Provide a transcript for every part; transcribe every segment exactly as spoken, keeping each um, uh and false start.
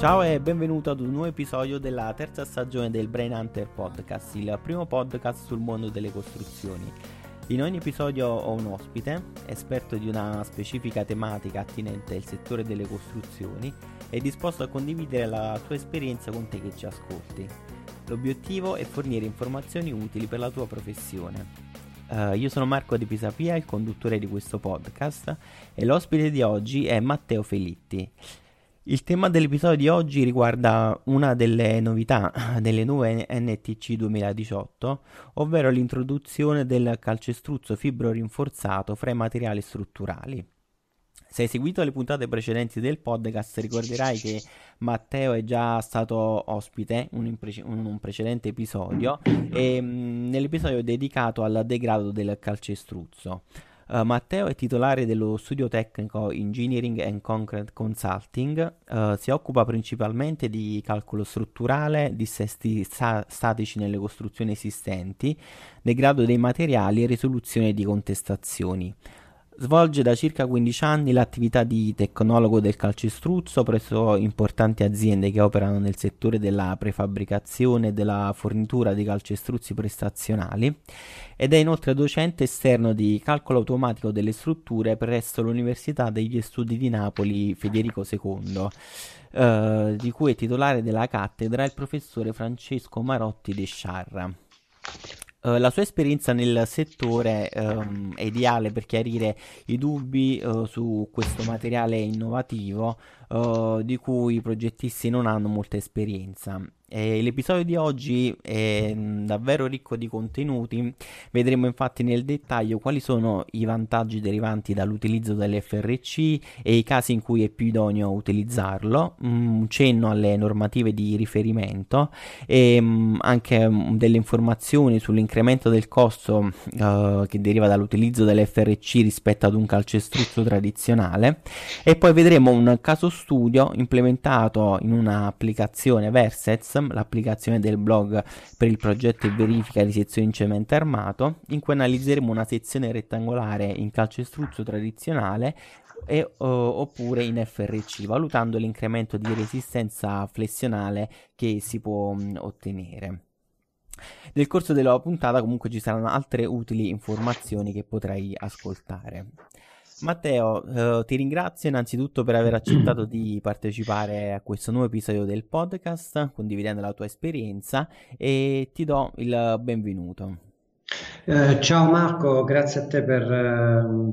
Ciao e benvenuto ad un nuovo episodio della terza stagione del Brain Hunter Podcast, il primo podcast sul mondo delle costruzioni. In ogni episodio ho un ospite, esperto di una specifica tematica attinente al settore delle costruzioni e disposto a condividere la sua esperienza con te che ci ascolti. L'obiettivo è fornire informazioni utili per la tua professione. Uh, io sono Marco Di Pisapia, il conduttore di questo podcast, e l'ospite di oggi è Matteo Felitti. Il tema dell'episodio di oggi riguarda una delle novità delle nuove N T C duemiladiciotto, ovvero l'introduzione del calcestruzzo fibro rinforzato fra i materiali strutturali. Se hai seguito le puntate precedenti del podcast ricorderai che Matteo è già stato ospite in un, pre- in un precedente episodio, e, mh, nell'episodio dedicato al degrado del calcestruzzo. Uh, Matteo è titolare dello studio tecnico Engineering and Concrete Consulting, uh, si occupa principalmente di calcolo strutturale, dissesti sta- statici nelle costruzioni esistenti, degrado dei materiali e risoluzione di contestazioni. Svolge da circa quindici anni l'attività di tecnologo del calcestruzzo presso importanti aziende che operano nel settore della prefabbricazione e della fornitura di calcestruzzi prestazionali, ed è inoltre docente esterno di calcolo automatico delle strutture presso l'Università degli Studi di Napoli Federico secondo, eh, di cui è titolare della cattedra il professore Francesco Marotti De Sciarra. Uh, la sua esperienza nel settore um, è ideale per chiarire i dubbi uh, su questo materiale innovativo uh, di cui i progettisti non hanno molta esperienza. E l'episodio di oggi è davvero ricco di contenuti. Vedremo infatti nel dettaglio quali sono i vantaggi derivanti dall'utilizzo dell'F R C e i casi in cui è più idoneo utilizzarlo, un cenno alle normative di riferimento e anche delle informazioni sull'incremento del costo eh, che deriva dall'utilizzo dell'F R C rispetto ad un calcestruzzo tradizionale, e poi vedremo un caso studio implementato in un'applicazione Versets, l'applicazione del blog per il progetto e verifica di sezioni in cemento armato, in cui analizzeremo una sezione rettangolare in calcestruzzo tradizionale e, uh, oppure in F R C, valutando l'incremento di resistenza flessionale che si può mh, ottenere. Nel corso della puntata comunque ci saranno altre utili informazioni che potrai ascoltare. Matteo, eh, ti ringrazio innanzitutto per aver accettato di partecipare a questo nuovo episodio del podcast, condividendo la tua esperienza, e ti do il benvenuto. Eh, ciao Marco, grazie a te per,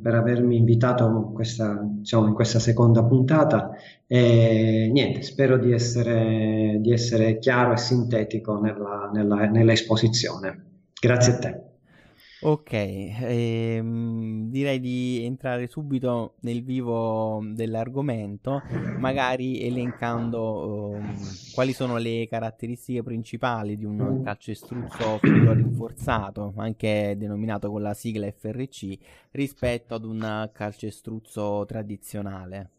per avermi invitato in questa, diciamo, in questa seconda puntata, e niente, spero di essere, di essere chiaro e sintetico nella, nella, nella esposizione. Grazie a te. Ok, ehm, direi di entrare subito nel vivo dell'argomento, magari elencando ehm, quali sono le caratteristiche principali di un calcestruzzo fibro rinforzato, anche denominato con la sigla F R C, rispetto ad un calcestruzzo tradizionale.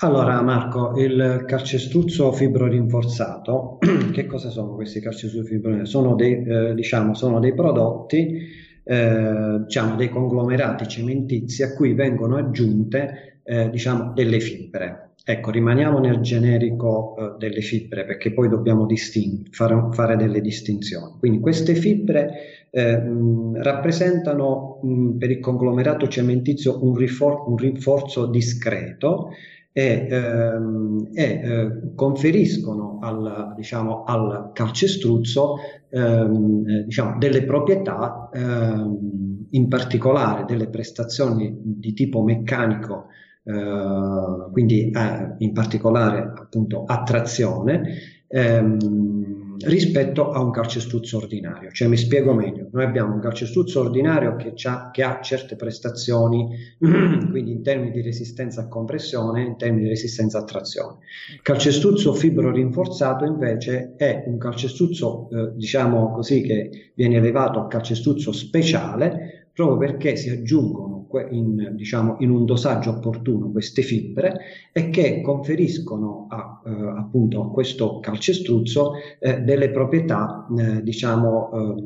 Allora Marco, il calcestruzzo fibro rinforzato, che cosa sono questi calcestruzzi fibro rinforzato? Sono dei, eh, diciamo, sono dei prodotti, eh, diciamo dei conglomerati cementizi a cui vengono aggiunte eh, diciamo, delle fibre. Ecco, rimaniamo nel generico eh, delle fibre, perché poi dobbiamo distin- far- fare delle distinzioni. Quindi queste fibre eh, mh, rappresentano mh, per il conglomerato cementizio un, rifor- un rinforzo discreto, e, ehm, e eh, conferiscono al, diciamo, al calcestruzzo ehm, diciamo, delle proprietà, ehm, in particolare delle prestazioni di tipo meccanico, eh, quindi eh, in particolare appunto a trazione, ehm, rispetto a un calcestruzzo ordinario. Cioè, mi spiego meglio: noi abbiamo un calcestruzzo ordinario che, che ha certe prestazioni, quindi in termini di resistenza a compressione, in termini di resistenza a trazione. Il calcestruzzo fibro rinforzato invece è un calcestruzzo, eh, diciamo così, che viene elevato a calcestruzzo speciale proprio perché si aggiungono comunque in, diciamo, in un dosaggio opportuno queste fibre e che conferiscono a, eh, appunto a questo calcestruzzo eh, delle proprietà eh, diciamo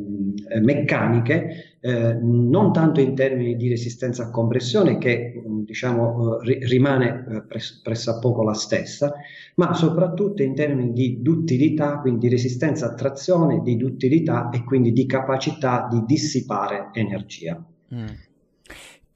eh, meccaniche eh, non tanto in termini di resistenza a compressione che diciamo eh, rimane eh, press- pressappoco la stessa, ma soprattutto in termini di duttilità, quindi resistenza a trazione, di duttilità e quindi di capacità di dissipare energia. Mm.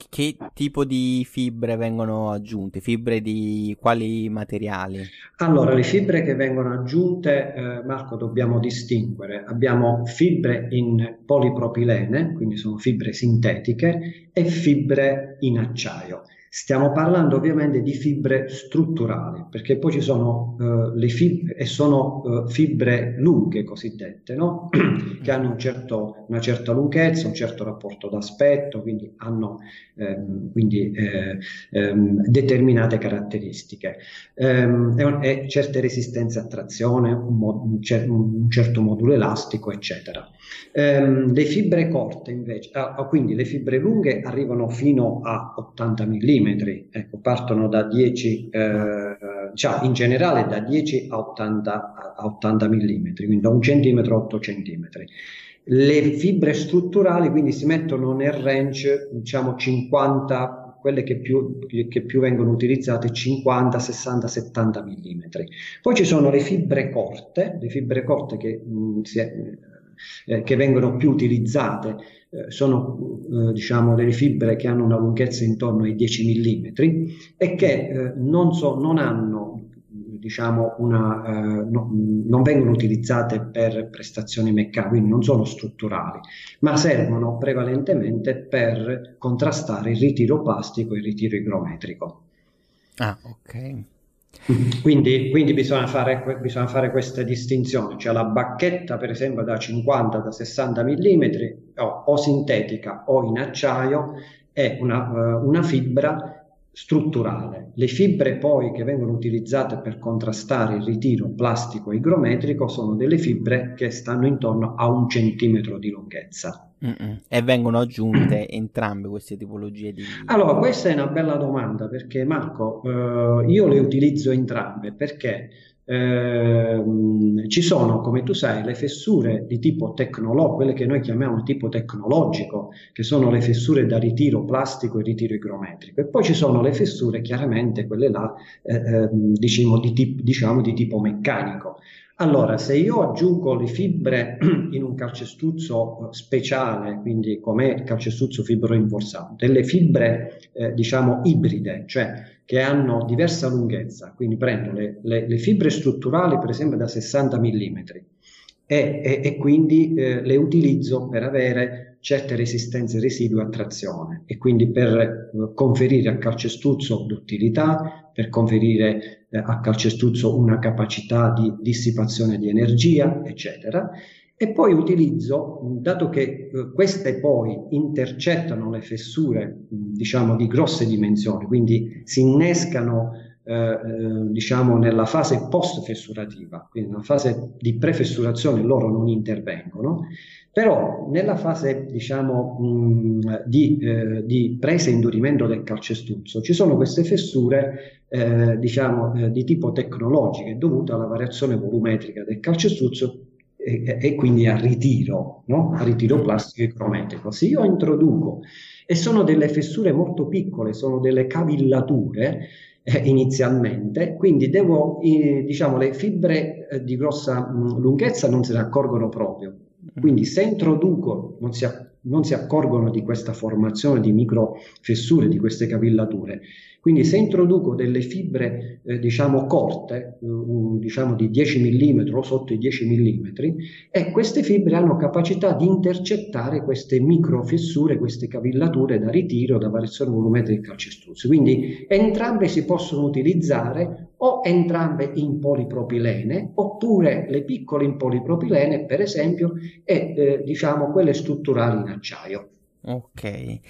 Che tipo di fibre vengono aggiunte? Fibre di quali materiali? Allora, le fibre che vengono aggiunte, eh, Marco, dobbiamo distinguere. Abbiamo fibre in polipropilene, quindi sono fibre sintetiche, e fibre in acciaio. Stiamo parlando ovviamente di fibre strutturali, perché poi ci sono eh, le fibre, e sono eh, fibre lunghe cosiddette, no? Che hanno un certo, una certa lunghezza, un certo rapporto d'aspetto, quindi hanno ehm, quindi, eh, ehm, determinate caratteristiche ehm, e, e certe resistenze a trazione, un, mod, un, cer- un certo modulo elastico, eccetera. Ehm, le fibre corte invece, ah, quindi le fibre lunghe arrivano fino a ottanta millimetri, ecco, partono da dieci, eh, cioè in generale da dieci a ottanta millimetri, quindi da un centimetro a otto centimetri. Le fibre strutturali quindi si mettono nel range, diciamo cinquanta, quelle che più, che più vengono utilizzate, cinquanta, sessanta, settanta millimetri. Poi ci sono le fibre corte, le fibre corte che mh, si è, Eh, che vengono più utilizzate eh, sono eh, diciamo delle fibre che hanno una lunghezza intorno ai dieci millimetri e che eh, non, so, non hanno diciamo una, eh, no, non vengono utilizzate per prestazioni meccaniche, quindi non sono strutturali, ma servono prevalentemente per contrastare il ritiro plastico e il ritiro igrometrico. Ah, ok. Quindi, quindi bisogna fare, bisogna fare questa distinzione, cioè la bacchetta per esempio da cinquanta da sessanta millimetri o, o sintetica o in acciaio è una, una fibra strutturale. Le fibre poi che vengono utilizzate per contrastare il ritiro plastico e igrometrico sono delle fibre che stanno intorno a un centimetro di lunghezza. Mm-mm. E vengono aggiunte entrambe queste tipologie di... Allora, questa è una bella domanda perché, Marco, eh, io le utilizzo entrambe perché eh, ci sono, come tu sai, le fessure di tipo tecnologico, quelle che noi chiamiamo tipo tecnologico, che sono le fessure da ritiro plastico e ritiro igrometrico, e poi ci sono le fessure, chiaramente quelle là, eh, diciamo, di tip- diciamo di tipo meccanico. Allora, se io aggiungo le fibre in un calcestruzzo speciale, quindi come il calcestruzzo fibrorinforzato, delle fibre eh, diciamo ibride, cioè che hanno diversa lunghezza, quindi prendo le, le, le fibre strutturali per esempio da sessanta millimetri e, e, e quindi eh, le utilizzo per avere certe resistenze residue a trazione e quindi per eh, conferire al calcestruzzo duttilità, per conferire a calcestruzzo una capacità di dissipazione di energia, eccetera. E poi utilizzo, dato che eh, queste poi intercettano le fessure, diciamo, di grosse dimensioni, quindi si innescano, eh, diciamo, nella fase post-fessurativa, quindi nella fase di prefessurazione loro non intervengono, però nella fase, diciamo, mh, di, eh, di presa e indurimento del calcestruzzo ci sono queste fessure Eh, diciamo eh, di tipo tecnologico dovuta alla variazione volumetrica del calcestruzzo e, e quindi al ritiro, no? A ritiro plastico e crometrico. Se io introduco, e sono delle fessure molto piccole, sono delle cavillature eh, inizialmente, quindi devo eh, diciamo le fibre eh, di grossa mh, lunghezza non se ne accorgono proprio, quindi se introduco non si accorgono non si accorgono di questa formazione di microfessure, di queste cavillature. Quindi se introduco delle fibre, eh, diciamo, corte, eh, un, diciamo di dieci millimetri o sotto i dieci millimetri, e queste fibre hanno capacità di intercettare queste microfessure, queste cavillature da ritiro, da variazione volumetrica del calcestruzzo. Quindi entrambe si possono utilizzare o entrambe in polipropilene, oppure le piccole in polipropilene, per esempio, e eh, diciamo quelle strutturali in acciaio. Ok,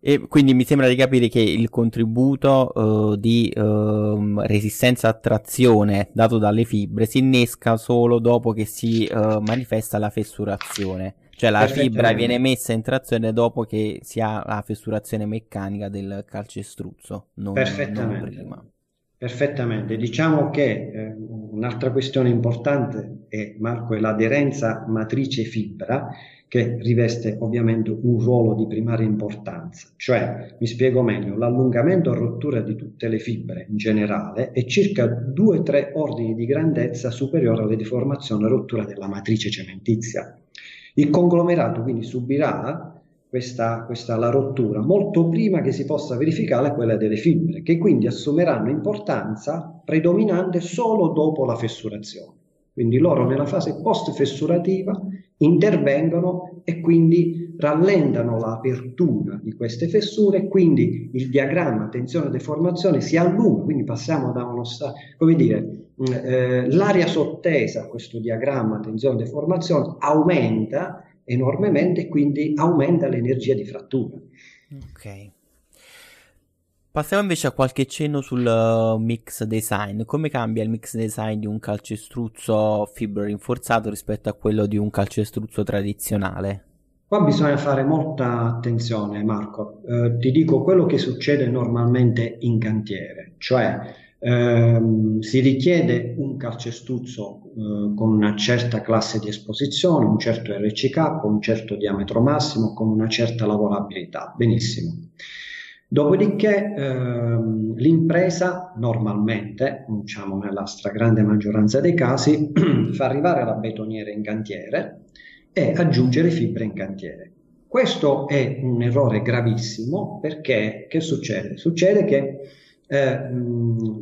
e quindi mi sembra di capire che il contributo eh, di eh, resistenza a trazione dato dalle fibre si innesca solo dopo che si eh, manifesta la fessurazione. Cioè la fibra viene messa in trazione dopo che si ha la fessurazione meccanica del calcestruzzo, non, non prima. Perfettamente. Diciamo che eh, un'altra questione importante è, Marco, è l'aderenza matrice fibra, che riveste ovviamente un ruolo di primaria importanza. Cioè, mi spiego meglio, l'allungamento o rottura di tutte le fibre in generale è circa due tre ordini di grandezza superiore alla deformazione o rottura della matrice cementizia. Il conglomerato quindi subirà questa, questa la rottura molto prima che si possa verificare quella delle fibre, che quindi assumeranno importanza predominante solo dopo la fessurazione. Quindi loro nella fase post-fessurativa intervengono e quindi rallentano l'apertura di queste fessure, quindi il diagramma tensione-deformazione si allunga, quindi passiamo da uno stato, come dire, eh, l'area sottesa a questo diagramma tensione-deformazione aumenta enormemente e quindi aumenta l'energia di frattura. Ok. Passiamo invece a qualche cenno sul uh, mix design. Come cambia il mix design di un calcestruzzo fibro rinforzato rispetto a quello di un calcestruzzo tradizionale? Qua bisogna fare molta attenzione, Marco. Eh, ti dico quello che succede normalmente in cantiere, cioè ehm, si richiede un calcestruzzo eh, con una certa classe di esposizione, un certo R C K, con un certo diametro massimo, con una certa lavorabilità. Benissimo. Dopodiché ehm, l'impresa normalmente, diciamo nella stragrande maggioranza dei casi, fa arrivare la betoniera in cantiere e aggiungere fibre in cantiere. Questo è un errore gravissimo perché che succede? Succede che eh,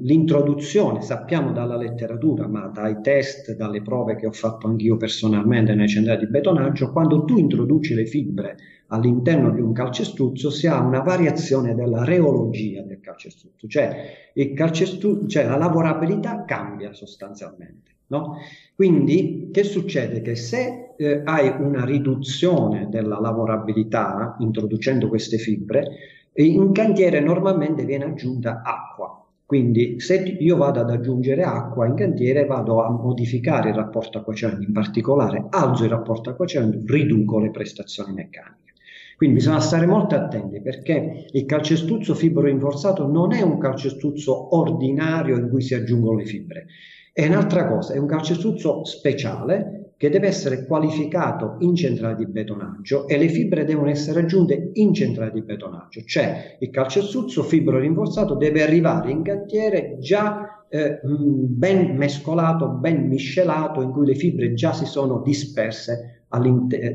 l'introduzione, sappiamo dalla letteratura, ma dai test, dalle prove che ho fatto anch'io personalmente nei centri di betonaggio, quando tu introduci le fibre all'interno di un calcestruzzo si ha una variazione della reologia del calcestruzzo, cioè, il calcestruzzo, cioè la lavorabilità cambia sostanzialmente, no? Quindi che succede? Che se eh, hai una riduzione della lavorabilità introducendo queste fibre, in cantiere normalmente viene aggiunta acqua. Quindi se io vado ad aggiungere acqua in cantiere vado a modificare il rapporto acqua-cemento, in particolare alzo il rapporto acqua-cemento, riduco le prestazioni meccaniche. Quindi bisogna stare molto attenti perché il calcestruzzo fibro rinforzato non è un calcestruzzo ordinario in cui si aggiungono le fibre, è un'altra cosa, è un calcestruzzo speciale che deve essere qualificato in centrale di betonaggio e le fibre devono essere aggiunte in centrale di betonaggio, cioè il calcestruzzo fibro rinforzato deve arrivare in cantiere già eh, ben mescolato, ben miscelato, in cui le fibre già si sono disperse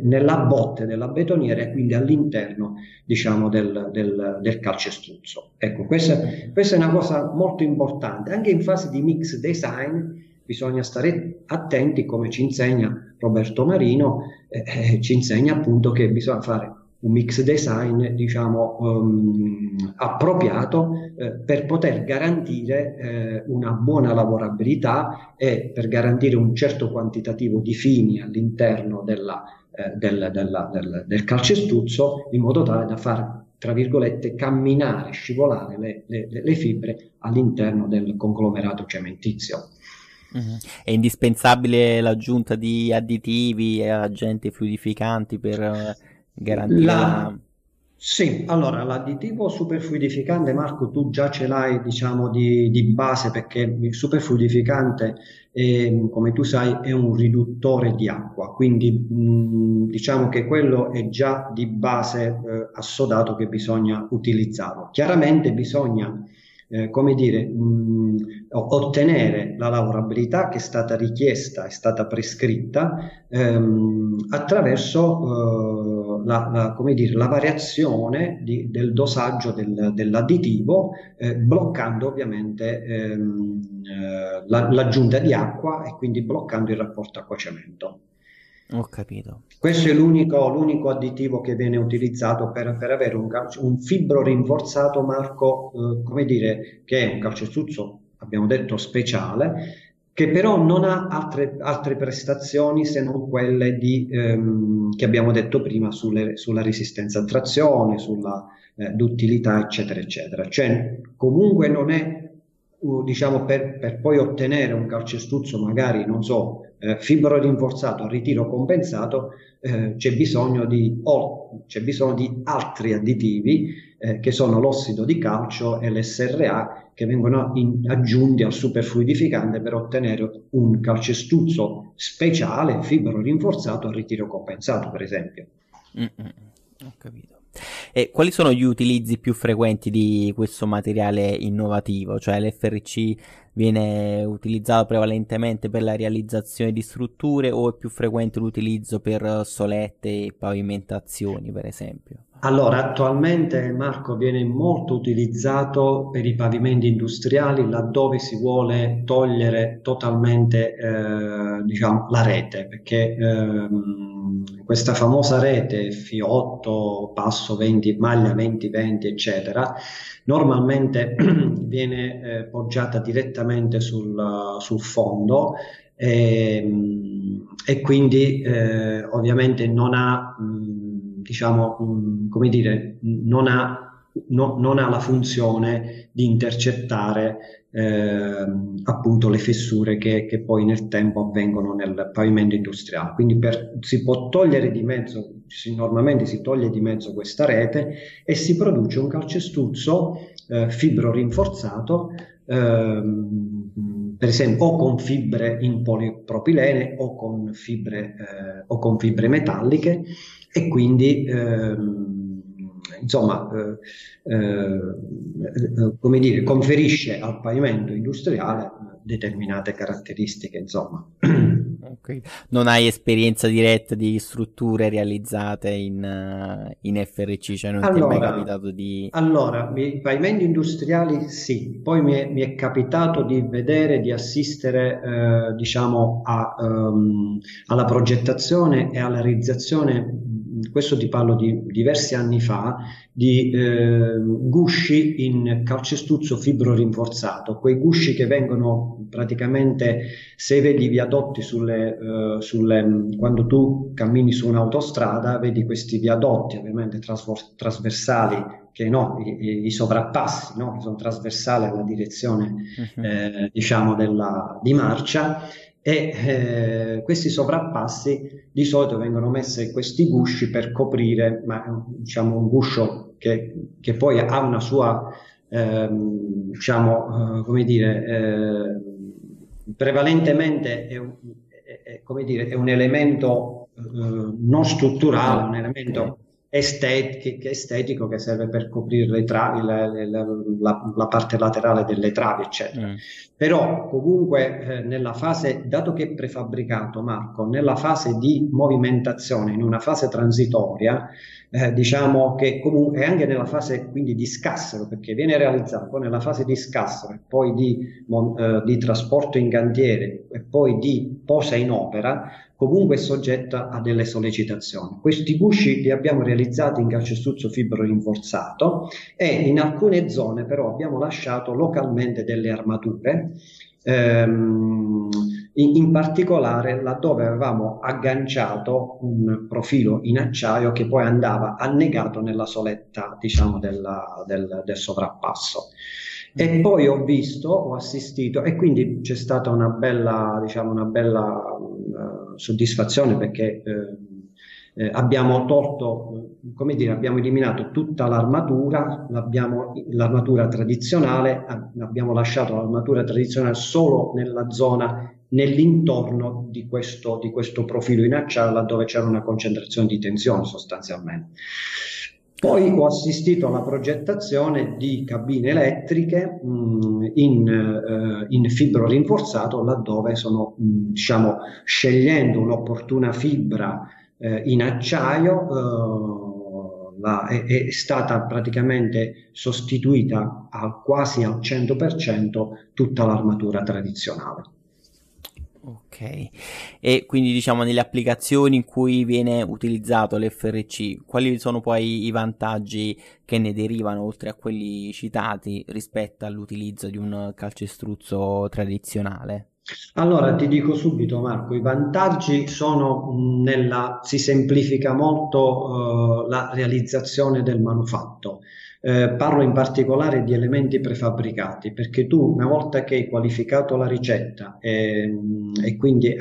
nella botte della betoniera e quindi all'interno, diciamo, del, del, del calcestruzzo. Ecco, questa, questa è una cosa molto importante. Anche in fase di mix design bisogna stare attenti, come ci insegna Roberto Marino, eh, eh, ci insegna appunto che bisogna fare un mix design, diciamo, um, appropriato eh, per poter garantire eh, una buona lavorabilità e per garantire un certo quantitativo di fini all'interno della, eh, del, della, del, del calcestruzzo, in modo tale da far, tra virgolette, camminare, scivolare le, le, le fibre all'interno del conglomerato cementizio. Mm-hmm. È indispensabile l'aggiunta di additivi e agenti fluidificanti per... Eh... garantire la... la... Sì, allora l'additivo superfluidificante, Marco, tu già ce l'hai, diciamo, di, di base, perché il superfluidificante è, come tu sai, è un riduttore di acqua, quindi mh, diciamo che quello è già di base eh, assodato che bisogna utilizzarlo. Chiaramente bisogna Eh, come dire, mh, ottenere la lavorabilità che è stata richiesta, è stata prescritta ehm, attraverso eh, la, la, come dire, la variazione di, del dosaggio del, dell'additivo, eh, bloccando ovviamente ehm, eh, la, l'aggiunta di acqua e quindi bloccando il rapporto acqua-cemento. Ho capito. Questo è l'unico, l'unico additivo che viene utilizzato per, per avere un, calcio, un fibro rinforzato, Marco, eh, come dire, che è un calcestruzzo, abbiamo detto, speciale, che però non ha altre, altre prestazioni se non quelle di, ehm, che abbiamo detto prima sulle, sulla resistenza a trazione, sulla eh, duttilità, eccetera, eccetera. Cioè, comunque non è diciamo per, per poi ottenere un calcestruzzo magari, non so, eh, fibro rinforzato, ritiro compensato, eh, c'è bisogno di o, c'è bisogno di altri additivi eh, che sono l'ossido di calcio e l'S R A, che vengono in, aggiunti al superfluidificante per ottenere un calcestruzzo speciale, fibro rinforzato, ritiro compensato, per esempio. Mm-mm, ho capito. E quali sono gli utilizzi più frequenti di questo materiale innovativo? Cioè l'F R C viene utilizzato prevalentemente per la realizzazione di strutture o è più frequente l'utilizzo per solette e pavimentazioni, per esempio? Allora, attualmente, Marco, viene molto utilizzato per i pavimenti industriali, laddove si vuole togliere totalmente eh, diciamo, la rete, perché ehm, questa famosa rete F I otto, passo venti, maglia venti venti, eccetera, normalmente viene eh, poggiata direttamente sul, sul fondo e, e quindi eh, ovviamente non ha... Mh, diciamo, come dire, non ha, no, non ha la funzione di intercettare eh, appunto le fessure che, che poi nel tempo avvengono nel pavimento industriale. Quindi per, si può togliere di mezzo, si, normalmente si toglie di mezzo questa rete e si produce un calcestruzzo eh, fibro rinforzato, eh, per esempio o con fibre in polipropilene o con fibre, eh, o con fibre metalliche, e quindi ehm, insomma eh, eh, come dire, conferisce al pavimento industriale determinate caratteristiche, insomma. Okay. Non hai esperienza diretta di strutture realizzate in, in F R C, cioè non allora, ti è mai capitato di... Allora, i pavimenti industriali sì, poi mi è, mi è capitato di vedere, di assistere eh, diciamo a, um, alla progettazione e alla realizzazione, questo ti parlo di diversi anni fa, di eh, gusci in calcestruzzo fibro rinforzato, quei gusci che vengono praticamente, se vedi viadotti sulle, eh, sulle, quando tu cammini su un'autostrada, vedi questi viadotti ovviamente trasvor- trasversali, che no, i, i sovrappassi, no, che sono trasversali alla direzione uh-huh. eh, diciamo della, di marcia, e eh, questi sovrappassi di solito vengono messi questi gusci per coprire, ma diciamo un guscio che, che poi ha una sua eh, diciamo eh, come dire eh, prevalentemente è, è, come dire, è un elemento eh, non strutturale, un elemento estetico, estetico che serve per coprire le travi, la, la, la, la parte laterale delle travi, eccetera. Mm. Però comunque eh, nella fase, dato che è prefabbricato, Marco, nella fase di movimentazione, in una fase transitoria, eh, diciamo che comunque, e anche nella fase quindi di scassero, perché viene realizzato poi nella fase di scassero e poi di, mon, eh, di trasporto in cantiere e poi di posa in opera, comunque è soggetta a delle sollecitazioni. Questi gusci li abbiamo realizzati in calcestruzzo fibro rinforzato e in alcune zone però abbiamo lasciato localmente delle armature, ehm, in, in particolare laddove avevamo agganciato un profilo in acciaio che poi andava annegato nella soletta, diciamo, della, del, del sovrappasso. E poi ho visto, ho assistito, e quindi c'è stata una bella, diciamo, una bella uh, soddisfazione, perché eh, eh, abbiamo tolto, come dire, abbiamo eliminato tutta l'armatura, l'abbiamo, l'armatura tradizionale, abbiamo lasciato l'armatura tradizionale solo nella zona, nell'intorno di questo, di questo profilo in acciaio, laddove c'era una concentrazione di tensione sostanzialmente. Poi ho assistito alla progettazione di cabine elettriche mh, in, eh, in fibro rinforzato, laddove sono, mh, diciamo, scegliendo un'opportuna fibra eh, in acciaio, eh, la, è, è stata praticamente sostituita al, quasi al cento per cento tutta l'armatura tradizionale. Ok, e quindi diciamo nelle applicazioni in cui viene utilizzato l'F R C, quali sono poi i vantaggi che ne derivano, oltre a quelli citati, rispetto all'utilizzo di un calcestruzzo tradizionale? Allora, ti dico subito, Marco, i vantaggi sono nella, si semplifica molto eh, la realizzazione del manufatto. Eh, parlo in particolare di elementi prefabbricati, perché tu, una volta che hai qualificato la ricetta e, e quindi eh,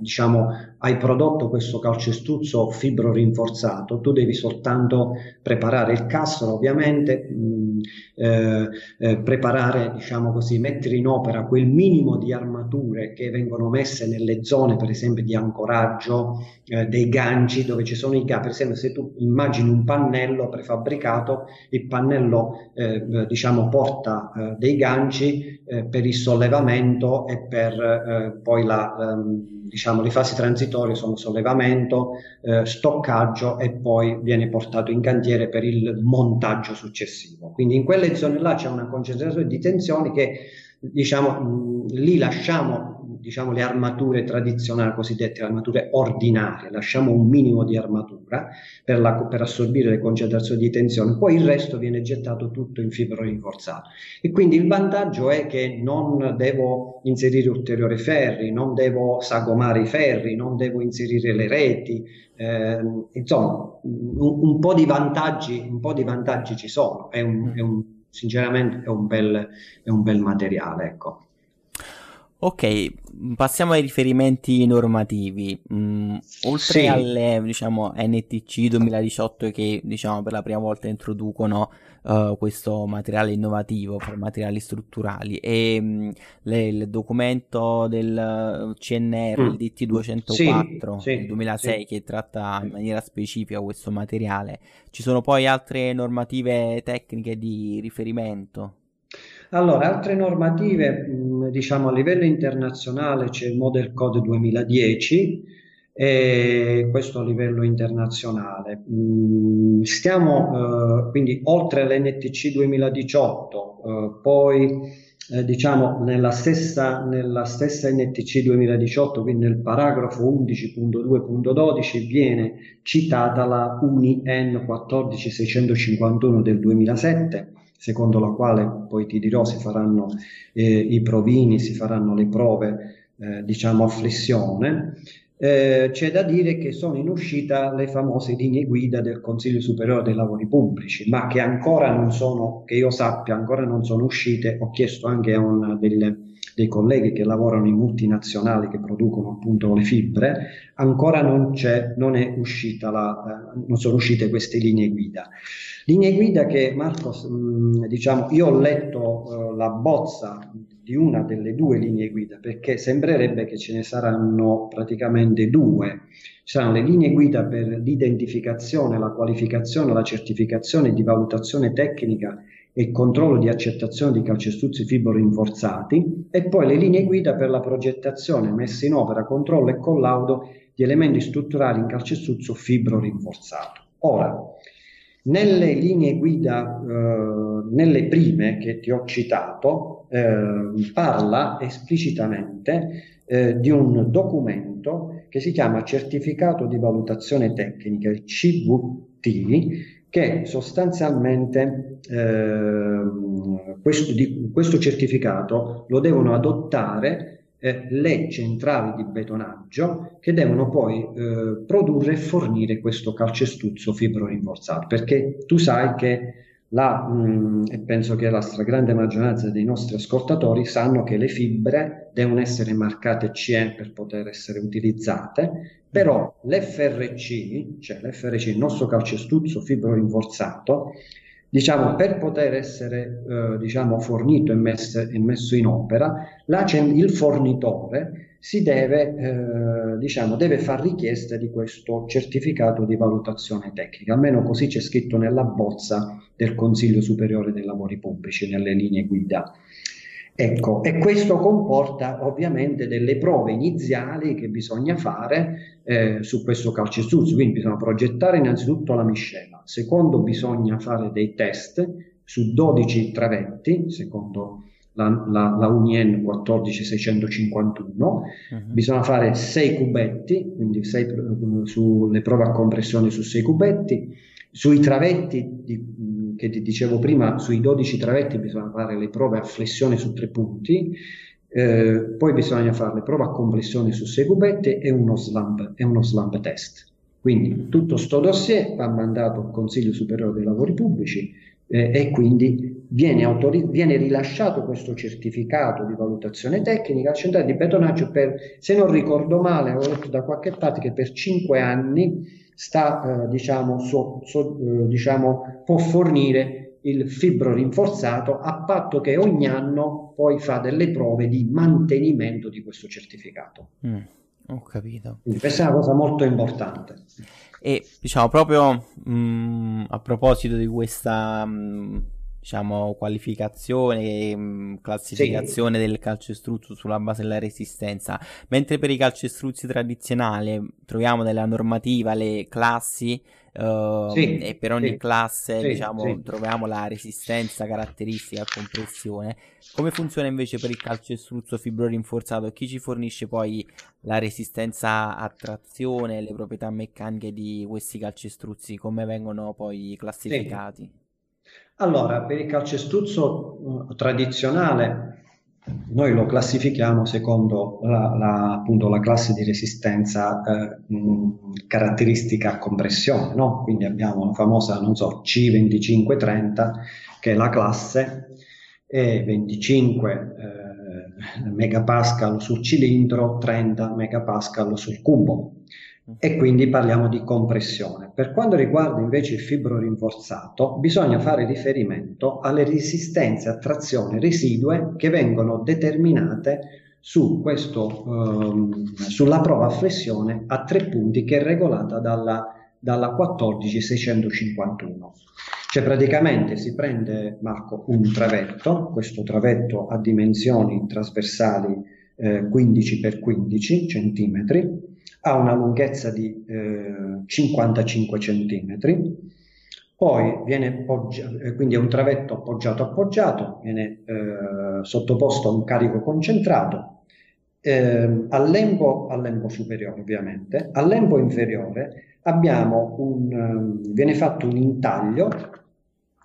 diciamo, hai prodotto questo calcestruzzo fibro rinforzato, tu devi soltanto preparare il cassero, ovviamente mh, eh, eh, preparare, diciamo così, mettere in opera quel minimo di armature che vengono messe nelle zone, per esempio, di ancoraggio, eh, dei ganci, dove ci sono i ganci. Per esempio, se tu immagini un pannello prefabbricato, il pannello eh, diciamo porta eh, dei ganci eh, per il sollevamento e per eh, poi la, ehm, diciamo, le fasi transitorie sono sollevamento, eh, stoccaggio e poi viene portato in cantiere per il montaggio successivo. Quindi in quelle zone là c'è una concentrazione di tensioni che, diciamo, mh, lì lasciamo, diciamo, le armature tradizionali, cosiddette armature ordinarie, lasciamo un minimo di armatura per, la, per assorbire le concentrazioni di tensione, poi il resto viene gettato tutto in fibro rinforzato. E quindi il vantaggio è che non devo inserire ulteriori ferri, non devo sagomare i ferri, non devo inserire le reti, eh, insomma un, un po' di vantaggi, un po' di vantaggi ci sono, è un, è un, sinceramente è un bel, è un bel materiale, ecco. Ok, passiamo ai riferimenti normativi. Mm, oltre sì. alle, diciamo, N T C duemiladiciotto che, diciamo, per la prima volta introducono uh, questo materiale innovativo per materiali strutturali, e mm, le, il documento del C N R, mm. il D T duecentoquattro sì, del sì, duemilasei sì. che tratta in maniera specifica questo materiale. Ci sono poi altre normative tecniche di riferimento? Allora, altre normative, diciamo, a livello internazionale c'è il Model Code duemiladieci, e questo a livello internazionale. Stiamo, eh, quindi, oltre all'N T C duemiladiciotto, eh, poi, eh, diciamo, nella stessa, nella stessa N T C duemiladiciotto, quindi nel paragrafo undici punto due punto dodici, viene citata la U N I E N quattordici seicentocinquantuno del duemilasette, secondo la quale, poi ti dirò, si faranno eh, i provini, si faranno le prove, eh, diciamo, a flessione. Eh, c'è da dire che sono in uscita le famose linee guida del Consiglio Superiore dei Lavori Pubblici, ma che ancora non sono, che io sappia, ancora non sono uscite. Ho chiesto anche a una delle... dei colleghi che lavorano in multinazionali che producono appunto le fibre, ancora non c'è, non è uscita la, eh, non sono uscite queste linee guida. Linee guida che, Marco, mh, diciamo, io ho letto eh, la bozza di una delle due linee guida, perché sembrerebbe che ce ne saranno praticamente due. Ci saranno le linee guida per l'identificazione, la qualificazione, la certificazione di valutazione tecnica e controllo di accettazione di calcestruzzi fibro rinforzati, e poi le linee guida per la progettazione, messa in opera, controllo e collaudo di elementi strutturali in calcestruzzo fibro rinforzato. Ora, nelle linee guida, eh, nelle prime che ti ho citato, eh, parla esplicitamente eh, di un documento che si chiama Certificato di Valutazione Tecnica, il C V T, che sostanzialmente eh, questo, di, questo certificato lo devono adottare eh, le centrali di betonaggio, che devono poi eh, produrre e fornire questo calcestruzzo fibro rinforzato, perché tu sai che la, mh, e penso che la stragrande maggioranza dei nostri ascoltatori sanno che le fibre devono essere marcate C E per poter essere utilizzate. Però l'F R C, cioè l'F R C, il nostro calcestruzzo fibro rinforzato, diciamo, per poter essere eh, diciamo, fornito e messo, e messo in opera, la, il fornitore si deve, eh, diciamo, deve far richiesta di questo certificato di valutazione tecnica, almeno così c'è scritto nella bozza del Consiglio Superiore dei Lavori Pubblici, nelle linee guida. Ecco, e questo comporta ovviamente delle prove iniziali che bisogna fare eh, su questo calcestruzzo. Quindi bisogna progettare innanzitutto la miscela, secondo bisogna fare dei test su dodici travetti, secondo la, la, la U N I E N quattordici seicentocinquantuno, uh-huh. bisogna fare sei cubetti, quindi sei, sulle prove a compressione su sei cubetti, sui travetti di che ti dicevo prima, sui dodici travetti bisogna fare le prove a flessione su tre punti, eh, poi bisogna fare le prove a compressione su sei cubetti e uno slump, e uno slump test. Quindi tutto sto dossier va mandato al Consiglio Superiore dei Lavori Pubblici eh, e quindi viene, autori- viene rilasciato questo certificato di valutazione tecnica al centrale di betonaggio per, se non ricordo male, avevo letto da qualche parte che per cinque anni sta, eh, diciamo, so, so, eh, diciamo, può fornire il fibro rinforzato, a patto che ogni anno poi fa delle prove di mantenimento di questo certificato. Mm. Ho capito. Quindi questa è una cosa molto importante. E diciamo proprio mh, a proposito di questa mh, diciamo qualificazione, mh, classificazione sì. del calcestruzzo sulla base della resistenza, mentre per i calcestruzzi tradizionali troviamo nella normativa le classi uh, sì. e per ogni sì. classe sì. diciamo sì. troviamo la resistenza caratteristica a compressione. Come funziona invece per il calcestruzzo fibro rinforzato? Chi ci fornisce poi la resistenza a trazione, le proprietà meccaniche di questi calcestruzzi, come vengono poi classificati? Sì. Allora, per il calcestruzzo uh, tradizionale noi lo classifichiamo secondo la, la, appunto, la classe di resistenza eh, mh, caratteristica a compressione, no? Quindi abbiamo la famosa, non so, C venticinque trenta, che è la classe e venticinque eh, megapascal sul cilindro, trenta megapascal sul cubo, e quindi parliamo di compressione. Per quanto riguarda invece il fibro rinforzato, bisogna fare riferimento alle resistenze a trazione residue che vengono determinate su questo, eh, sulla prova a flessione a tre punti, che è regolata dalla, dalla quattordicimila seicentocinquantuno. Cioè praticamente si prende, Marco, un travetto, questo travetto ha dimensioni trasversali eh, quindici per quindici centimetri, ha una lunghezza di eh, cinquantacinque centimetri, poi viene poggi- quindi è un travetto appoggiato appoggiato, viene eh, sottoposto a un carico concentrato, eh, a lembo, a lembo superiore ovviamente, a lembo inferiore abbiamo un, eh, viene fatto un intaglio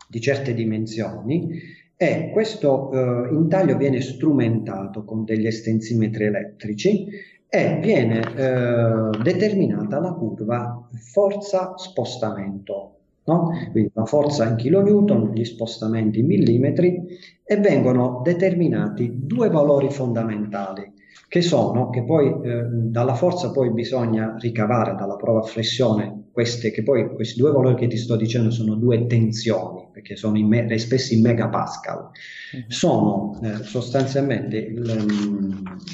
di certe dimensioni, e questo eh, intaglio viene strumentato con degli estensimetri elettrici e viene eh, determinata la curva forza spostamento, no? Quindi la forza in kilonewton, gli spostamenti in millimetri, e vengono determinati due valori fondamentali che sono, che poi eh, dalla forza poi bisogna ricavare dalla prova a flessione, queste, che poi questi due valori che ti sto dicendo sono due tensioni, perché sono in me- espressi in megapascal, mm-hmm. sono eh, sostanzialmente il,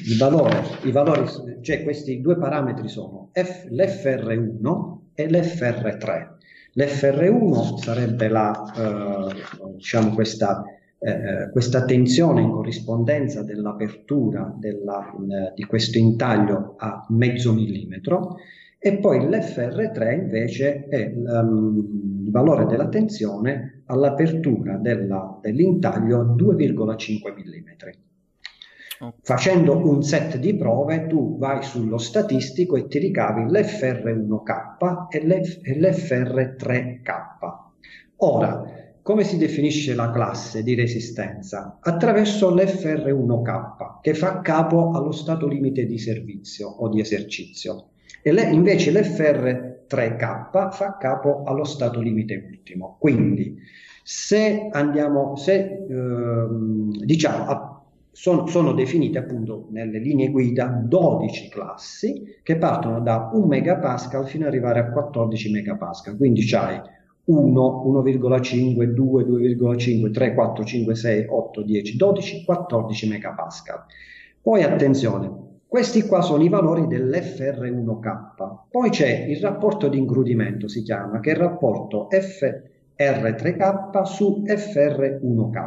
il valore, i valori, cioè questi due parametri sono F, l'F R uno e l'F R tre. L'F R uno sarebbe la, eh, diciamo questa, Eh, questa tensione in corrispondenza dell'apertura della, eh, di questo intaglio a mezzo millimetro, e poi l'F R tre invece è um, il valore della tensione all'apertura della, dell'intaglio a due virgola cinque millimetri. Oh. Facendo un set di prove tu vai sullo statistico e ti ricavi l'F R uno K e l'F- l'F R tre K. Ora, come si definisce la classe di resistenza? Attraverso l'F R uno K, che fa capo allo stato limite di servizio o di esercizio, e le, invece l'F R tre K fa capo allo stato limite ultimo. Quindi, se andiamo, se eh, diciamo, a, son, sono definite appunto nelle linee guida dodici classi che partono da un megapascal fino ad arrivare a quattordici megapascal. Quindi c'hai uno, uno virgola cinque, due, due virgola cinque, tre, quattro, cinque, sei, otto, dieci, dodici, quattordici megapascal. Poi attenzione, questi qua sono i valori dell'F R uno K. Poi c'è il rapporto di ingrudimento, si chiama, che è il rapporto F R tre K su F R uno K.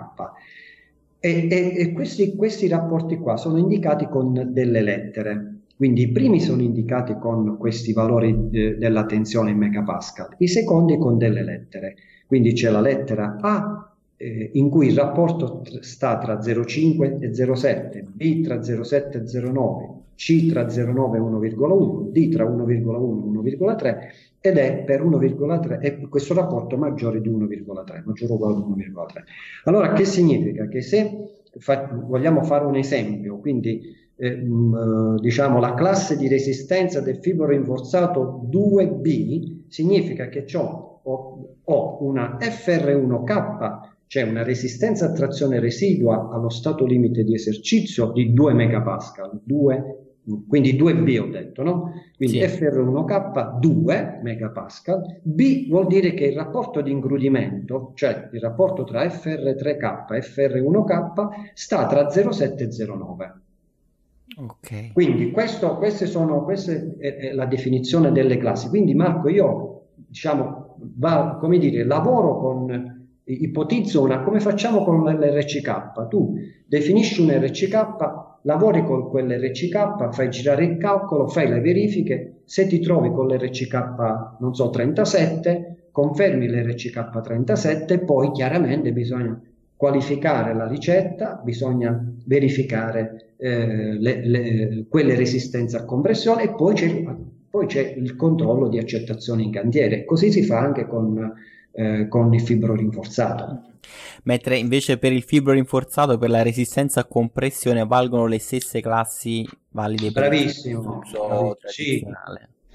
E, e, e questi, questi rapporti qua sono indicati con delle lettere. Quindi i primi sono indicati con questi valori de- della tensione in megapascal, i secondi con delle lettere. Quindi c'è la lettera A eh, in cui il rapporto tr- sta tra zero virgola cinque e zero virgola sette, B tra zero virgola sette e zero virgola nove, C tra zero virgola nove e uno virgola uno, D tra uno virgola uno e uno virgola tre, ed è per uno virgola tre, è questo rapporto maggiore di uno virgola tre, maggiore o uguale a uno virgola tre. Allora che significa? Che se fa- vogliamo fare un esempio, quindi eh, diciamo, la classe di resistenza del fibro rinforzato due B, significa che ho, ho, ho una F R uno K, cioè una resistenza a trazione residua allo stato limite di esercizio di due megapascal, due, quindi due B ho detto, no? Quindi sì. F R uno K due megapascal. B vuol dire che il rapporto di ingrudimento, cioè il rapporto tra F R tre K e F R uno K, sta tra zero virgola sette e zero virgola nove. Ok. Quindi questo, queste sono, questa è, è la definizione delle classi. Quindi Marco, io diciamo, va, come dire, lavoro con... Ipotizzo una, come facciamo con l'R C K? Tu definisci un R C K, lavori con quell'R C K, fai girare il calcolo, fai le verifiche, se ti trovi con l'R C K, non so, trentasette, confermi l'R C K trentasette, poi chiaramente bisogna qualificare la ricetta, bisogna verificare eh, le, le, quelle resistenze a compressione e poi c'è, poi c'è il controllo di accettazione in cantiere. Così si fa anche con... Eh, con il fibro rinforzato. Mentre invece per il fibro rinforzato e per la resistenza a compressione valgono le stesse classi valide per bravissimo, bravissimo. Sì.